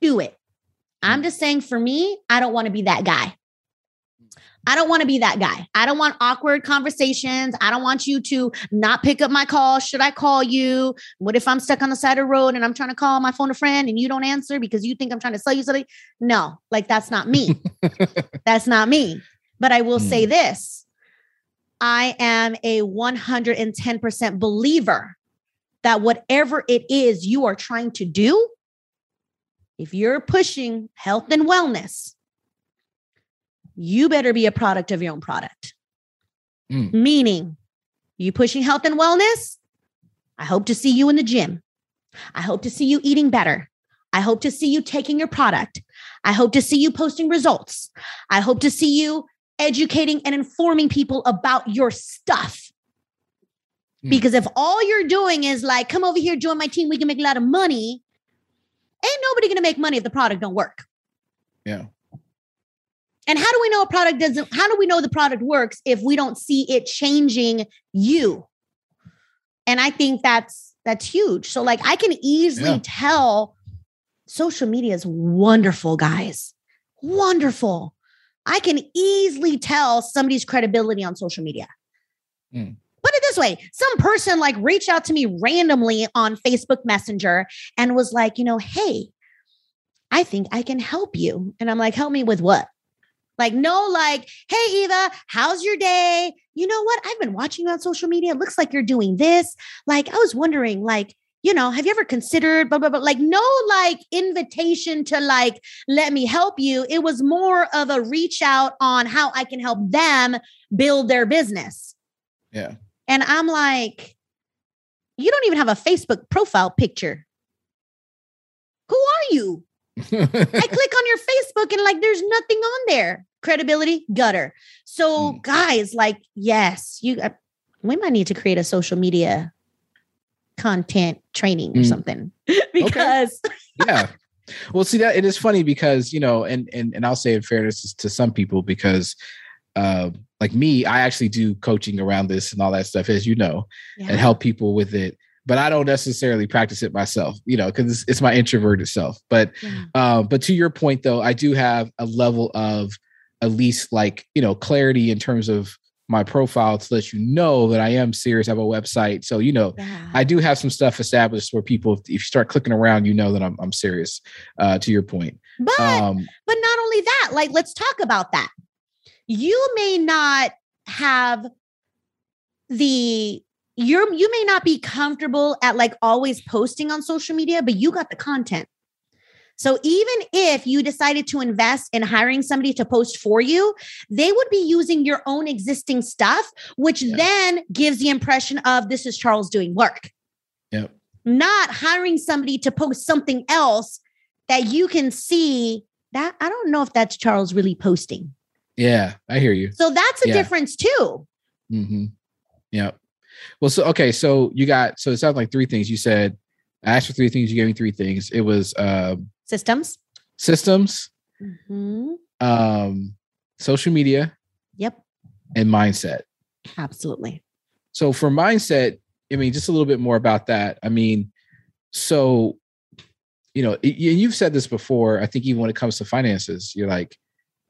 do it. I'm just saying, for me, I don't want to be that guy. I don't want to be that guy. I don't want awkward conversations. I don't want you to not pick up my call. Should I call you? What if I'm stuck on the side of the road and I'm trying to call my phone a friend and you don't answer because you think I'm trying to sell you something? No, like that's not me. That's not me. But I will say this. I am a one hundred ten percent believer that whatever it is you are trying to do, if you're pushing health and wellness, you better be a product of your own product. Mm. Meaning, you pushing health and wellness? I hope to see you in the gym. I hope to see you eating better. I hope to see you taking your product. I hope to see you posting results. I hope to see you educating and informing people about your stuff. Mm. Because if all you're doing is like, come over here, join my team, we can make a lot of money. Ain't nobody going to make money if the product don't work. Yeah. And how do we know a product doesn't, how do we know the product works if we don't see it changing you? And I think that's, that's huge. So like I can easily yeah. tell social media is wonderful, guys. Wonderful. I can easily tell somebody's credibility on social media. Mm. Put it this way. Some person like reached out to me randomly on Facebook Messenger and was like, you know, hey, I think I can help you. And I'm like, help me with what? Like, no, like, hey, Eva, how's your day? You know what? I've been watching you on social media. It looks like you're doing this. Like, I was wondering, like, you know, have you ever considered blah, blah, blah? Like, no, like, invitation to like, let me help you. It was more of a reach out on how I can help them build their business. Yeah. And I'm like, you don't even have a Facebook profile picture. Who are you? I click on your Facebook and like, there's nothing on there. Credibility gutter. So mm. guys, like, yes, you, uh, we might need to create a social media content training or mm. something because okay. yeah, well, see that it is funny because, you know, and, and, and I'll say in fairness to some people, because, uh, like me, I actually do coaching around this and all that stuff, as you know, yeah. and help people with it. But I don't necessarily practice it myself, you know, because it's, it's my introverted self. But yeah. uh, but to your point, though, I do have a level of at least like, you know, clarity in terms of my profile to let you know that I am serious. I have a website. So, you know, yeah. I do have some stuff established where people, if you start clicking around, you know that I'm I'm serious, uh, to your point. But um, but not only that, like, let's talk about that. You may not have the... You're, you may not be comfortable at like always posting on social media, but you got the content. So even if you decided to invest in hiring somebody to post for you, they would be using your own existing stuff, which yeah. then gives the impression of this is Charles doing work. Yep. Not hiring somebody to post something else that you can see that. I don't know if that's Charles really posting. Yeah, I hear you. So that's a yeah. difference too. Mm-hmm. Yeah. Well, so, okay. So you got, so it sounds like three things you said. I asked for three things. You gave me three things. It was um, systems, systems, mm-hmm. um, social media. Yep. And mindset. Absolutely. So for mindset, I mean, just a little bit more about that. I mean, so, you know, you've said this before, I think even when it comes to finances, you're like,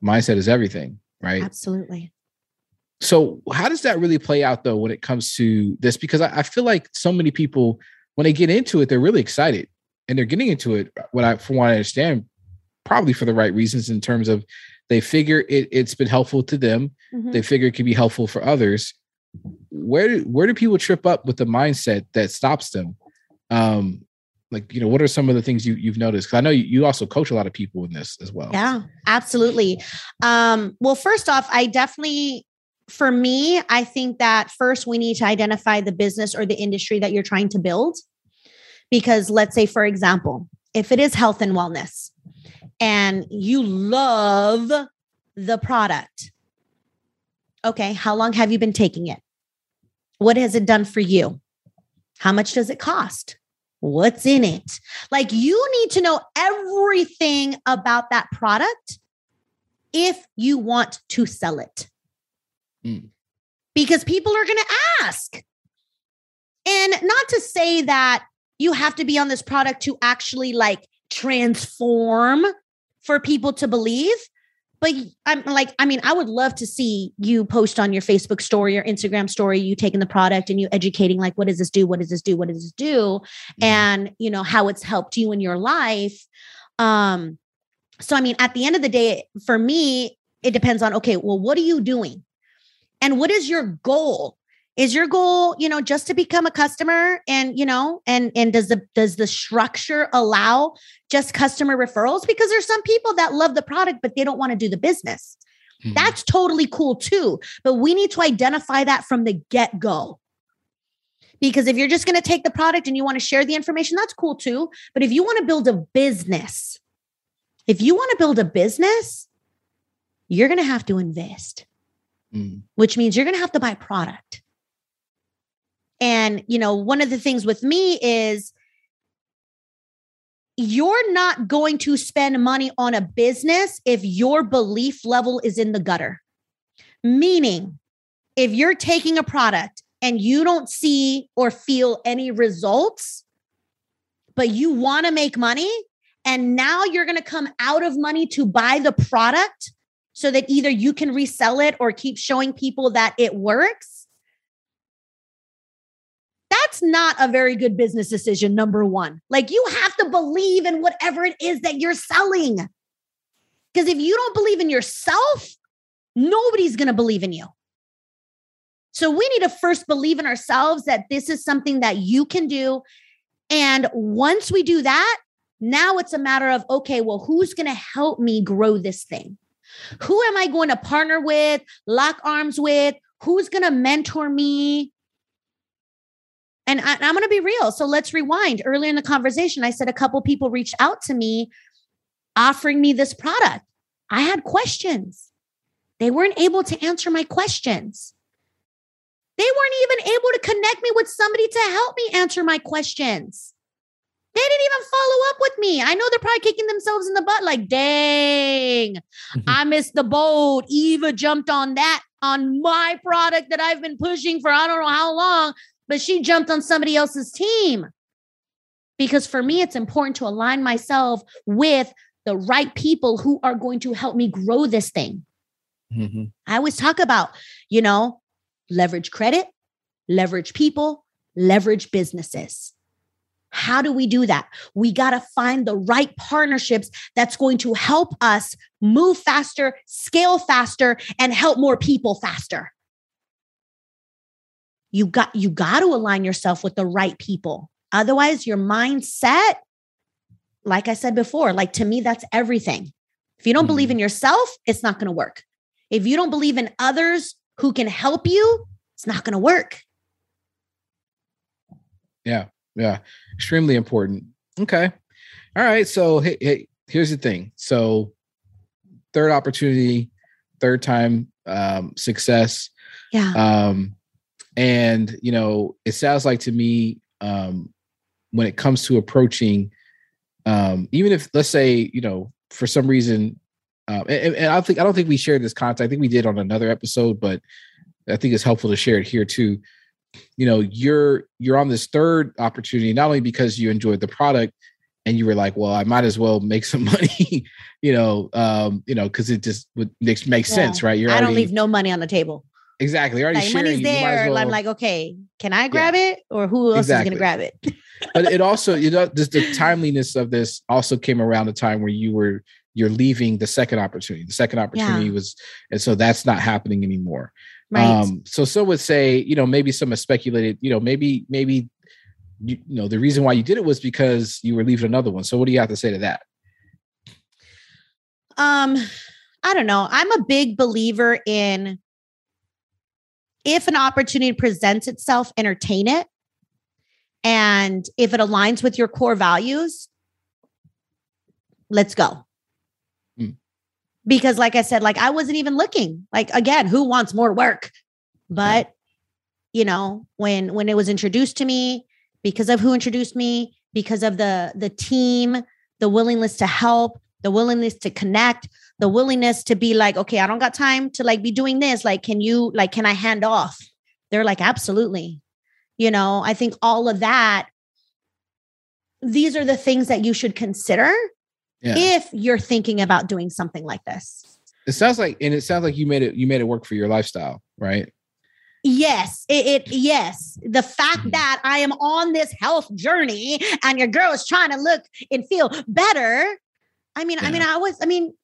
mindset is everything, right? Absolutely. So how does that really play out though, when it comes to this? Because I, I feel like so many people, when they get into it, they're really excited and they're getting into it. What I, from what I understand, probably for the right reasons in terms of they figure it, it's been helpful to them. Mm-hmm. They figure it can be helpful for others. Where do, where do people trip up with the mindset that stops them? Um, like, you know, what are some of the things you, you've noticed? Because I know you, you also coach a lot of people in this as well. Yeah, absolutely. Um, well, first off, I definitely, for me, I think that first we need to identify the business or the industry that you're trying to build. Because let's say, for example, if it is health and wellness and you love the product, okay, how long have you been taking it? What has it done for you? How much does it cost? What's in it? Like, you need to know everything about that product if you want to sell it. Mm. Because people are going to ask. And not to say that you have to be on this product to actually like transform for people to believe. But I'm like, I mean, I would love to see you post on your Facebook story or Instagram story, you taking the product and you educating, like, what does this do? What does this do? What does this do? And, you know, how it's helped you in your life. Um, so, I mean, at the end of the day, for me, it depends on, okay, well, what are you doing? And what is your goal? Is your goal, you know, just to become a customer and, you know, and, and does the, does the structure allow just customer referrals? Because there's some people that love the product, but they don't want to do the business. Mm-hmm. That's totally cool too. But we need to identify that from the get-go. Because if you're just going to take the product and you want to share the information, that's cool too. But if you want to build a business, if you want to build a business, you're going to have to invest, mm-hmm. which means you're going to have to buy product. And, you know, one of the things with me is you're not going to spend money on a business if your belief level is in the gutter. Meaning, if you're taking a product and you don't see or feel any results, but you want to make money, and now you're going to come out of money to buy the product so that either you can resell it or keep showing people that it works. That's not a very good business decision, number one. Like, you have to believe in whatever it is that you're selling. Because if you don't believe in yourself, nobody's going to believe in you. So we need to first believe in ourselves that this is something that you can do. And once we do that, now it's a matter of, okay, well, who's going to help me grow this thing? Who am I going to partner with, lock arms with? Who's going to mentor me? And I, I'm going to be real. So let's rewind. Earlier in the conversation, I said a couple people reached out to me offering me this product. I had questions. They weren't able to answer my questions. They weren't even able to connect me with somebody to help me answer my questions. They didn't even follow up with me. I know they're probably kicking themselves in the butt like, dang, mm-hmm. I missed the boat. Eva jumped on that, on my product that I've been pushing for I don't know how long. But she jumped on somebody else's team. Because for me, it's important to align myself with the right people who are going to help me grow this thing. Mm-hmm. I always talk about, you know, leverage credit, leverage people, leverage businesses. How do we do that? We got to find the right partnerships that's going to help us move faster, scale faster, and help more people faster. You got, you got to align yourself with the right people. Otherwise, your mindset, like I said before, like, to me, that's everything. If you don't mm-hmm. believe in yourself, it's not going to work. If you don't believe in others who can help you, it's not going to work. Yeah. Yeah. Extremely important. Okay. all right, so hey, hey, here's the thing. So third opportunity, third time um, success. Yeah. Um, and, you know, it sounds like to me um, when it comes to approaching, um, even if, let's say, you know, for some reason, um, and, and I think, I don't think we shared this content. I think we did on another episode, but I think it's helpful to share it here too. You know, you're, you're on this third opportunity, not only because you enjoyed the product and you were like, well, I might as well make some money, you know, um, you know, cause it just would make, makes yeah. sense, right? You're I already, don't leave no money on the table. Exactly. Already like, sharing, money's there. Well, I'm like, okay, can I grab yeah. it? Or who else exactly. is going to grab it? But it also, you know, just the timeliness of this also came around the time where you were, you're leaving the second opportunity. The second opportunity yeah. was, and so that's not happening anymore. Right. Um, so some would say, you know, maybe some have speculated, you know, maybe, maybe, you, you know, the reason why you did it was because you were leaving another one. So what do you have to say to that? Um, I don't know. I'm a big believer in if an opportunity presents itself, entertain it. And if it aligns with your core values, let's go. Because like I said, like I wasn't even looking. Like, again, who wants more work? But, you know, when, when it was introduced to me, because of who introduced me, because of the, the team, the willingness to help, the willingness to connect, the willingness to be like, okay, I don't got time to like be doing this. Like, can you, like, can I hand off? They're like, absolutely. You know, I think all of that, these are the things that you should consider. Yeah. If you're thinking about doing something like this, it sounds like, and it sounds like you made it, you made it work for your lifestyle, right? Yes. It, it yes. The fact that I am on this health journey and your girl is trying to look and feel better. I mean, yeah. I mean, I was, I mean,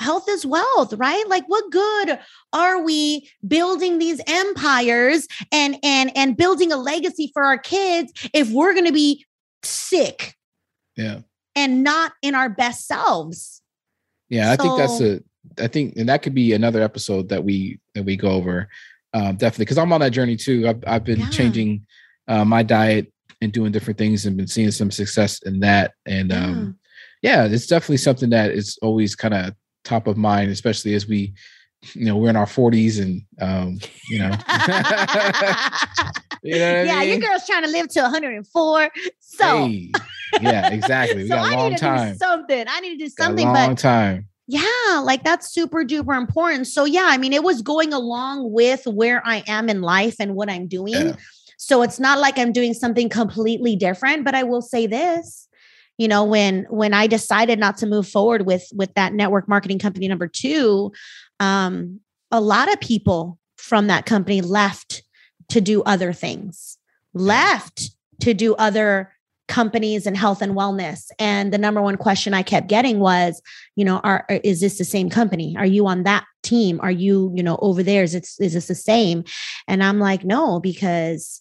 health is wealth, right? Like what good are we building these empires and, and, and building a legacy for our kids if we're going to be sick? Yeah. And not in our best selves. Yeah, so, I think that's a, I think, and that could be another episode that we, that we go over. Um, definitely. Cause I'm on that journey too. I've, I've been yeah. changing uh, my diet and doing different things and been seeing some success in that. And yeah. um, yeah, it's definitely something that is always kind of top of mind, especially as we, you know, we're in our forties and, um, you know, you know what yeah, I mean? Your girl's trying to live to one hundred four. So hey. Yeah, exactly. We so got a long I need time. To do something. I need to do something. Got a long but time. Yeah, like that's super duper important. So yeah, I mean, it was going along with where I am in life and what I'm doing. Yeah. So it's not like I'm doing something completely different, but I will say this, you know, when, when I decided not to move forward with, with that network marketing company, number two, um, a lot of people from that company left to do other things, left to do other companies and health and wellness. And the number one question I kept getting was, you know, are, is this the same company? Are you on that team? Are you, you know, over there? Is it, is this the same? And I'm like, no, because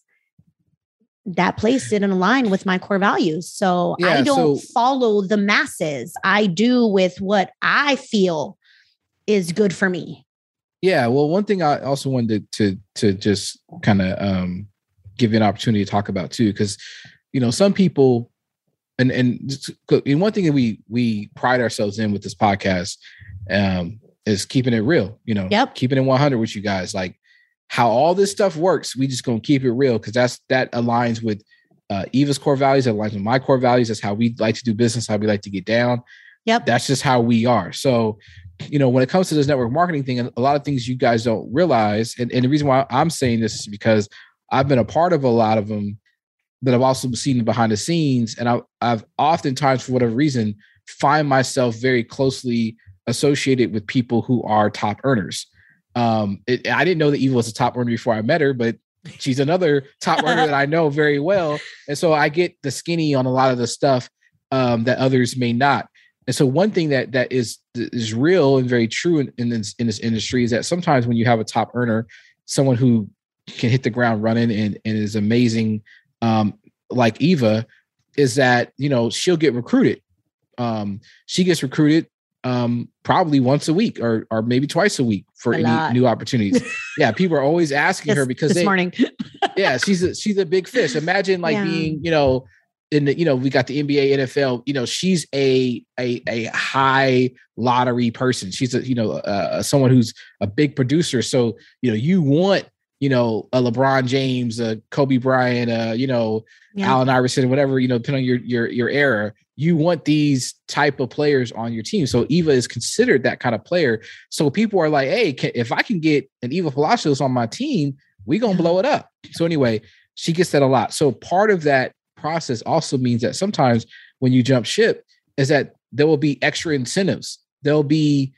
that place didn't align with my core values. So yeah, I don't so, follow the masses. I do with what I feel is good for me. Yeah. Well, one thing I also wanted to, to, to just kind of um, give you an opportunity to talk about too, because you know, some people, and and, and one thing that we, we pride ourselves in with this podcast um, is keeping it real, you know, yep. keeping it one hundred with you guys, like how all this stuff works. We just going to keep it real because that's that aligns with uh, Eva's core values, that aligns with my core values. That's how we like to do business, how we like to get down. Yep. That's just how we are. So, you know, when it comes to this network marketing thing, a lot of things you guys don't realize. And, and the reason why I'm saying this is because I've been a part of a lot of them. But I've also seen behind the scenes, and I, I've oftentimes, for whatever reason, find myself very closely associated with people who are top earners. Um, it, I didn't know that Eva was a top earner before I met her, but she's another top earner that I know very well. And so I get the skinny on a lot of the stuff um, that others may not. And so one thing that that is, is real and very true in, in, this, in this industry is that sometimes when you have a top earner, someone who can hit the ground running and, and is amazing Um, like Eva, is that, you know, she'll get recruited. Um, she gets recruited um, probably once a week or or maybe twice a week for a any lot. New opportunities. Yeah. People are always asking this, her because this they, morning. Yeah. She's a, she's a big fish. Imagine like yeah. being, you know, in the, you know, we got the N B A, N F L, you know, she's a, a, a high lottery person. She's a, you know, uh, someone who's a big producer. So, you know, you want, you know, a LeBron James, a Kobe Bryant, uh, you know, yeah. Allen Iverson, whatever, you know, depending on your, your, your era, you want these type of players on your team. So Eva is considered that kind of player. So people are like, hey, can, if I can get an Eva Palacios on my team, we gonna yeah. blow it up. So anyway, she gets that a lot. So part of that process also means that sometimes when you jump ship is that there will be extra incentives. There'll be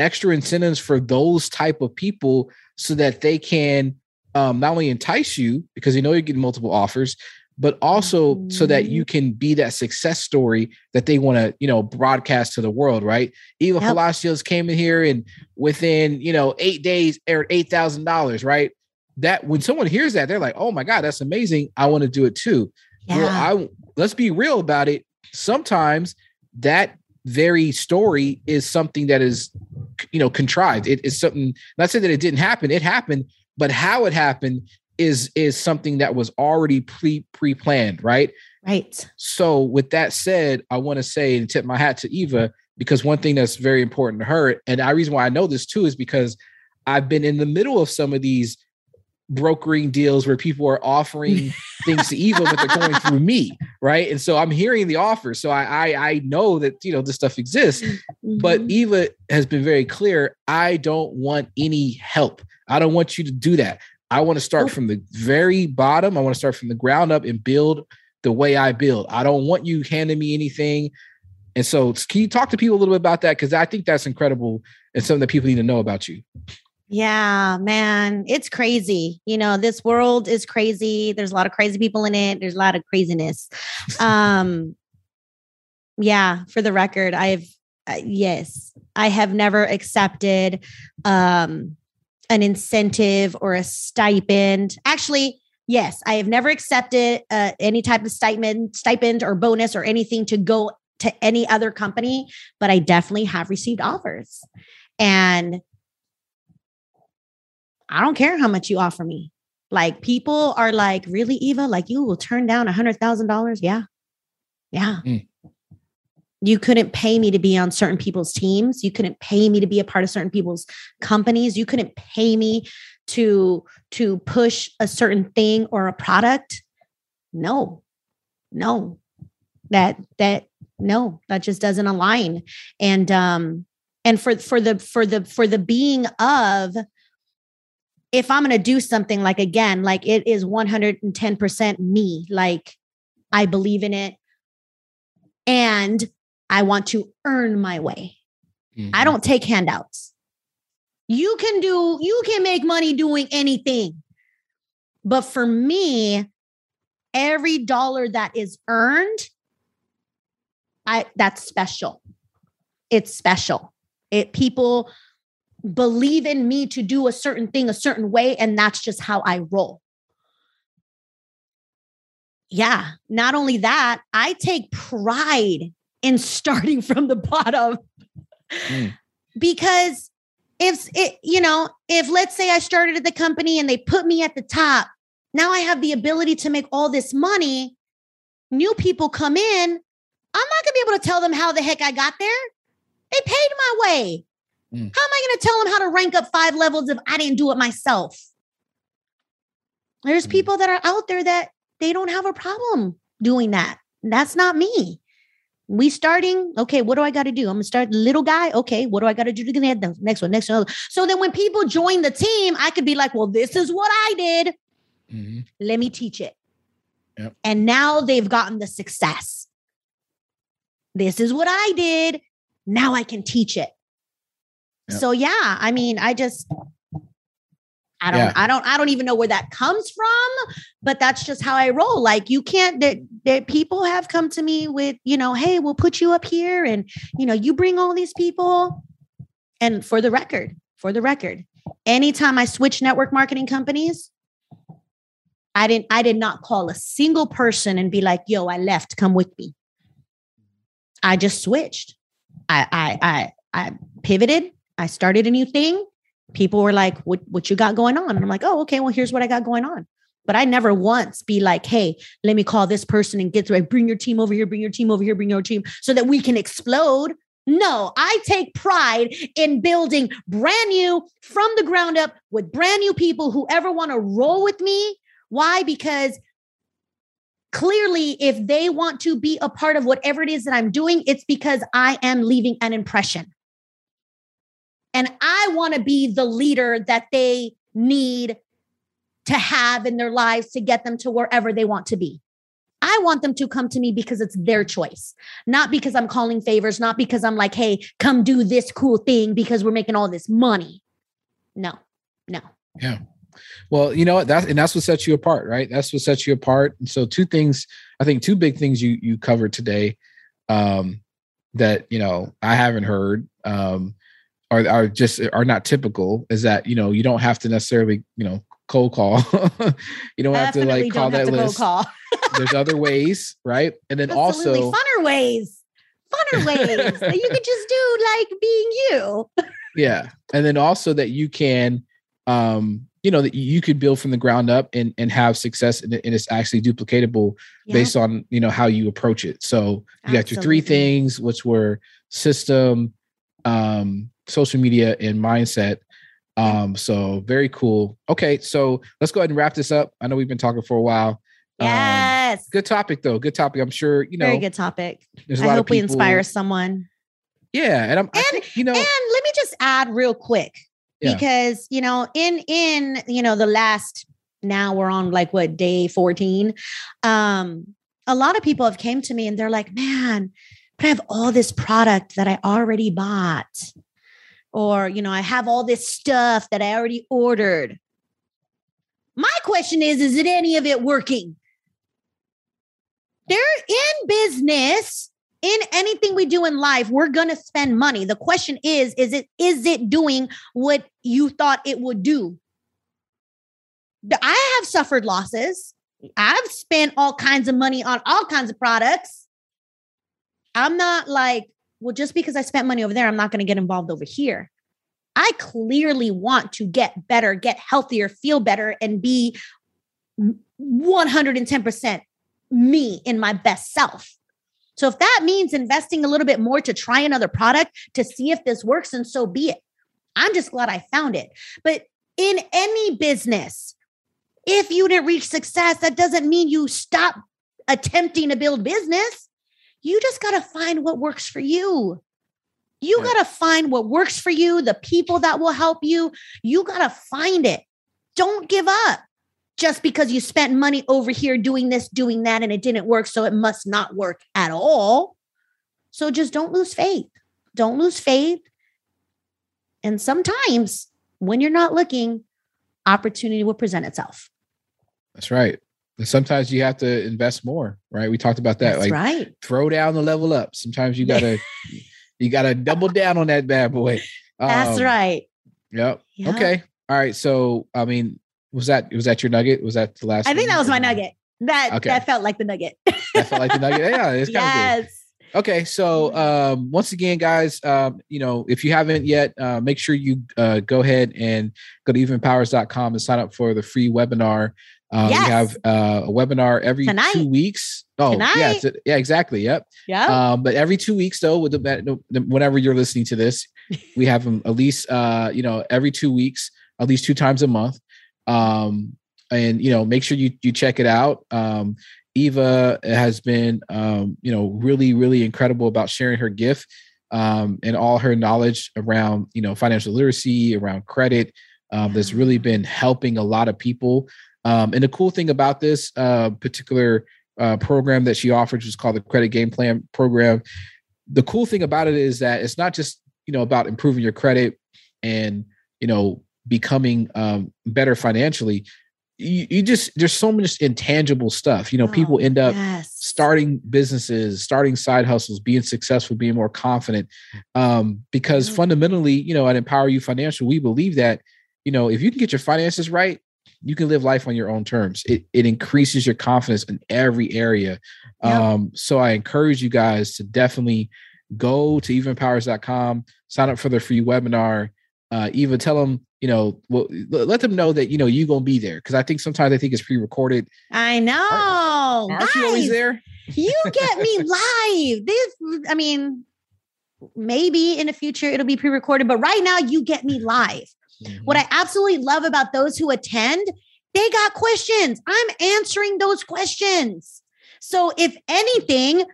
extra incentives for those type of people so that they can um, not only entice you because you know you're getting multiple offers, but also mm-hmm. so that you can be that success story that they want to, you know, broadcast to the world, right? Eva yep. Palacios came in here and within, you know, eight days earned eight thousand dollars, right? That when someone hears that, they're like, oh my God, that's amazing. I want to do it too. Yeah. Well, I, let's be real about it. Sometimes that very story is something that is, you know, contrived. It is something, not saying that it didn't happen, it happened, but how it happened is, is something that was already pre pre-planned, right? Right. So with that said, I want to say and tip my hat to Eva, because one thing that's very important to her, and the reason why I know this too, is because I've been in the middle of some of these brokering deals where people are offering things to Eva, but they're going through me, right? And so I'm hearing the offer. So I, I, I know that, you know, this stuff exists, mm-hmm. but Eva has been very clear. I don't want any help. I don't want you to do that. I want to start oh. from the very bottom. I want to start from the ground up and build the way I build. I don't want you handing me anything. And so can you talk to people a little bit about that? Because I think that's incredible and something that people need to know about you. Yeah, man, it's crazy. You know, this world is crazy. There's a lot of crazy people in it. There's a lot of craziness. Um, yeah, for the record, I've, uh, yes, I have never accepted um, an incentive or a stipend. Actually, yes, I have never accepted uh, any type of stipend, stipend or bonus or anything to go to any other company, but I definitely have received offers. And I don't care how much you offer me. Like people are like, really, Eva, like you will turn down a hundred thousand dollars. Yeah. Yeah. Mm. You couldn't pay me to be on certain people's teams. You couldn't pay me to be a part of certain people's companies. You couldn't pay me to, to push a certain thing or a product. No, no, that, that, no, that just doesn't align. And, um, and for, for the, for the, for the being of, if I'm going to do something, like, again, like it is one hundred ten percent me, like I believe in it and I want to earn my way. Mm-hmm. I don't take handouts. You can do, you can make money doing anything. But for me, every dollar that is earned, I that's special. It's special. It people believe in me to do a certain thing a certain way, and that's just how I roll. Yeah. Not only that, I take pride in starting from the bottom mm. because if it, you know, if let's say I started at the company and they put me at the top, now I have the ability to make all this money. New people come in. I'm not going to be able to tell them how the heck I got there. They paid my way. How am I going to tell them how to rank up five levels if I didn't do it myself? There's people that are out there that they don't have a problem doing that. That's not me. We starting, okay, what do I got to do? I'm going to start little guy. Okay, what do I got to do to get the next one, next one. So then when people join the team, I could be like, well, this is what I did. Mm-hmm. Let me teach it. Yep. And now they've gotten the success. This is what I did. Now I can teach it. So, yeah, I mean, I just, I don't, yeah. I don't, I don't even know where that comes from, but that's just how I roll. Like you can't, that, that people have come to me with, you know, hey, we'll put you up here and, you know, you bring all these people. And for the record, for the record, anytime I switch network marketing companies, I didn't, I did not call a single person and be like, yo, I left, come with me. I just switched. I, I, I, I pivoted. I started a new thing. People were like, what, what you got going on? And I'm like, oh, okay, well, here's what I got going on. But I never once be like, hey, let me call this person and get through it. Bring your team over here, bring your team over here, bring your team so that we can explode. No, I take pride in building brand new from the ground up with brand new people who ever want to roll with me. Why? Because clearly, if they want to be a part of whatever it is that I'm doing, it's because I am leaving an impression. And I want to be the leader that they need to have in their lives to get them to wherever they want to be. I want them to come to me because it's their choice, not because I'm calling favors, not because I'm like, hey, come do this cool thing because we're making all this money. No, no. Yeah. Well, you know what? That's, and that's what sets you apart, right? That's what sets you apart. And so two things, I think two big things you you covered today um, that, you know, I haven't heard um, are, are just are not typical is that, you know, you don't have to necessarily, you know, cold call. You don't have to like call that list. There's other ways, right? And then absolutely. Also funner ways, funner ways that you could just do like being you. Yeah. And then also that you can, um, you know, that you could build from the ground up and, and have success and, and it's actually duplicatable yeah. based on, you know, how you approach it. So you absolutely. Got your three things, which were system, um, social media, and mindset. Um, so very cool. Okay. So let's go ahead and wrap this up. I know we've been talking for a while. Yes. Um, good topic though. Good topic. I'm sure, you know, very good topic. There's a I lot hope of people. We inspire someone. Yeah. And I'm, and, I think, you know, and let me just add real quick yeah. because, you know, in, in, you know, the last, now we're on like what day fourteen, um, a lot of people have came to me and they're like, man, but I have all this product that I already bought. Or, you know, I have all this stuff that I already ordered. My question is, is it any of it working? They're in business, in anything we do in life, we're going to spend money. The question is, is it is it doing what you thought it would do? I have suffered losses. I've spent all kinds of money on all kinds of products. I'm not like, well, just because I spent money over there, I'm not going to get involved over here. I clearly want to get better, get healthier, feel better, and be one hundred ten percent me in my best self. So if that means investing a little bit more to try another product to see if this works, and so be it. I'm just glad I found it. But in any business, if you didn't reach success, that doesn't mean you stop attempting to build business. You just got to find what works for you. You got to find what works for you, the people that will help you. You got to find it. Don't give up just because you spent money over here doing this, doing that, and it didn't work. So it must not work at all. So just don't lose faith. Don't lose faith. And sometimes when you're not looking, opportunity will present itself. That's right. And sometimes you have to invest more, right? We talked about that. That's like right. Throw down the level up. Sometimes you gotta, you gotta double down on that bad boy. Um, That's right. Yep. Yeah. Okay. All right. So, I mean, was that, was that your nugget? Was that the last? I think that was my nugget. That, okay. that felt like the nugget. That felt like the nugget. Yeah. It's kind yes. of good. Okay. So, um, once again, guys, um, you know, if you haven't yet, uh, make sure you, uh, go ahead and go to Eva Empowers dot com and sign up for the free webinar. Um, yes. We have uh, a webinar every Tonight. two weeks. Oh, Tonight. yeah, it's a, yeah, exactly. Yep. Yeah. Um, but every two weeks, though, with the, whenever you're listening to this, we have them at least, uh, you know, every two weeks, at least two times a month. Um, and you know, make sure you you check it out. Um, Eva has been, um, you know, really, really incredible about sharing her gift um, and all her knowledge around, you know, financial literacy, around credit. Um, that's really been helping a lot of people. Um, and the cool thing about this uh, particular uh, program that she offers is called the Credit Game Plan Program. The cool thing about it is that it's not just, you know, about improving your credit and, you know, becoming um, better financially. You, you just, there's so much intangible stuff, you know, oh, people end up yes. starting businesses, starting side hustles, being successful, being more confident. Um, because mm-hmm. fundamentally, you know, at Empower You Financial, we believe that, you know, if you can get your finances right, you can live life on your own terms. It it increases your confidence in every area. Yep. Um, so I encourage you guys to definitely go to Eva Empowers dot com, sign up for the free webinar. Uh, Eva, tell them you know, well, let them know that, you know, you're going to be there. Because I think sometimes they think it's pre-recorded. I know. Aren't you always there? You get me live. This, I mean, maybe in the future it'll be pre-recorded, but right now you get me live. Mm-hmm. What I absolutely love about those who attend, they got questions. I'm answering those questions. So if anything,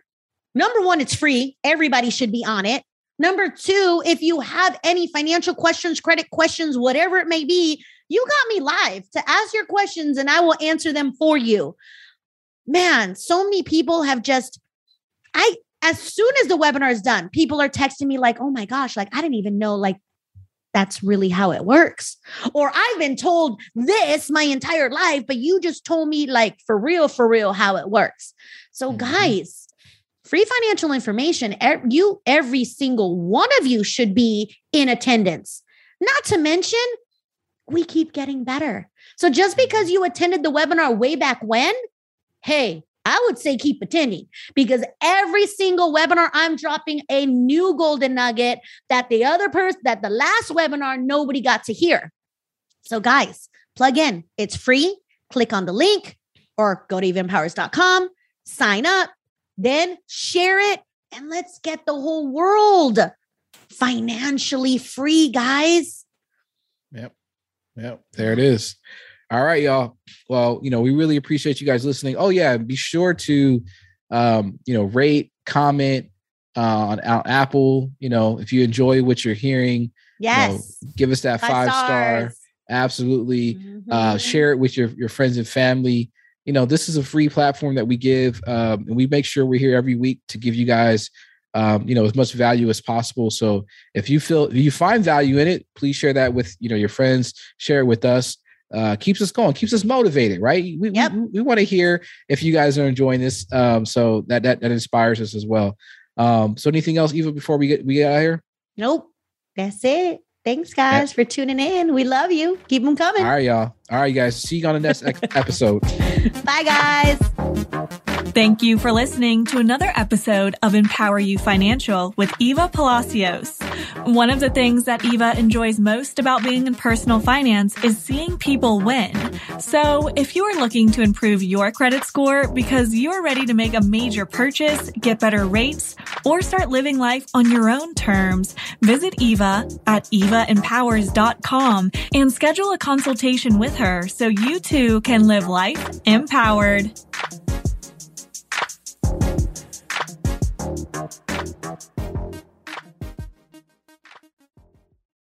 number one, it's free. Everybody should be on it. Number two, if you have any financial questions, credit questions, whatever it may be, you got me live to ask your questions and I will answer them for you. Man, so many people have just, I, as soon as the webinar is done, people are texting me like, oh my gosh, like, I didn't even know, like, that's really how it works. Or I've been told this my entire life, but you just told me like for real, for real, how it works. So mm-hmm. guys, free financial information, you, every single one of you should be in attendance. Not to mention, we keep getting better. So just because you attended the webinar way back when, hey, I would say keep attending, because every single webinar, I'm dropping a new golden nugget that the other person, that the last webinar, nobody got to hear. So guys, plug in. It's free. Click on the link or go to Eva Empowers dot com, sign up, then share it, and let's get the whole world financially free, guys. Yep. Yep. There it is. All right, y'all. Well, you know, we really appreciate you guys listening. Oh yeah. Be sure to, um, you know, rate, comment uh, on, on Apple. You know, if you enjoy what you're hearing, yes, you know, give us that five, five star. Stars. Absolutely. Mm-hmm. Uh, share it with your, your friends and family. You know, this is a free platform that we give. Um, and we make sure we're here every week to give you guys, um, you know, as much value as possible. So if you feel, if you find value in it, please share that with, you know, your friends, share it with us. Uh, keeps us going, keeps us motivated, right? We yep. we, we want to hear if you guys are enjoying this, um, so that that that inspires us as well. Um, so anything else, Eva, before we get we get out of here? Nope, that's it. Thanks, guys, yeah. for tuning in. We love you. Keep them coming. All right, y'all. All right, you guys. See you on the next episode. Bye, guys. Thank you for listening to another episode of Empower You Financial with Eva Palacios. One of the things that Eva enjoys most about being in personal finance is seeing people win. So if you are looking to improve your credit score because you're ready to make a major purchase, get better rates, or start living life on your own terms, visit Eva at Eva Empowers dot com and schedule a consultation with her so you too can live life empowered. Thank you.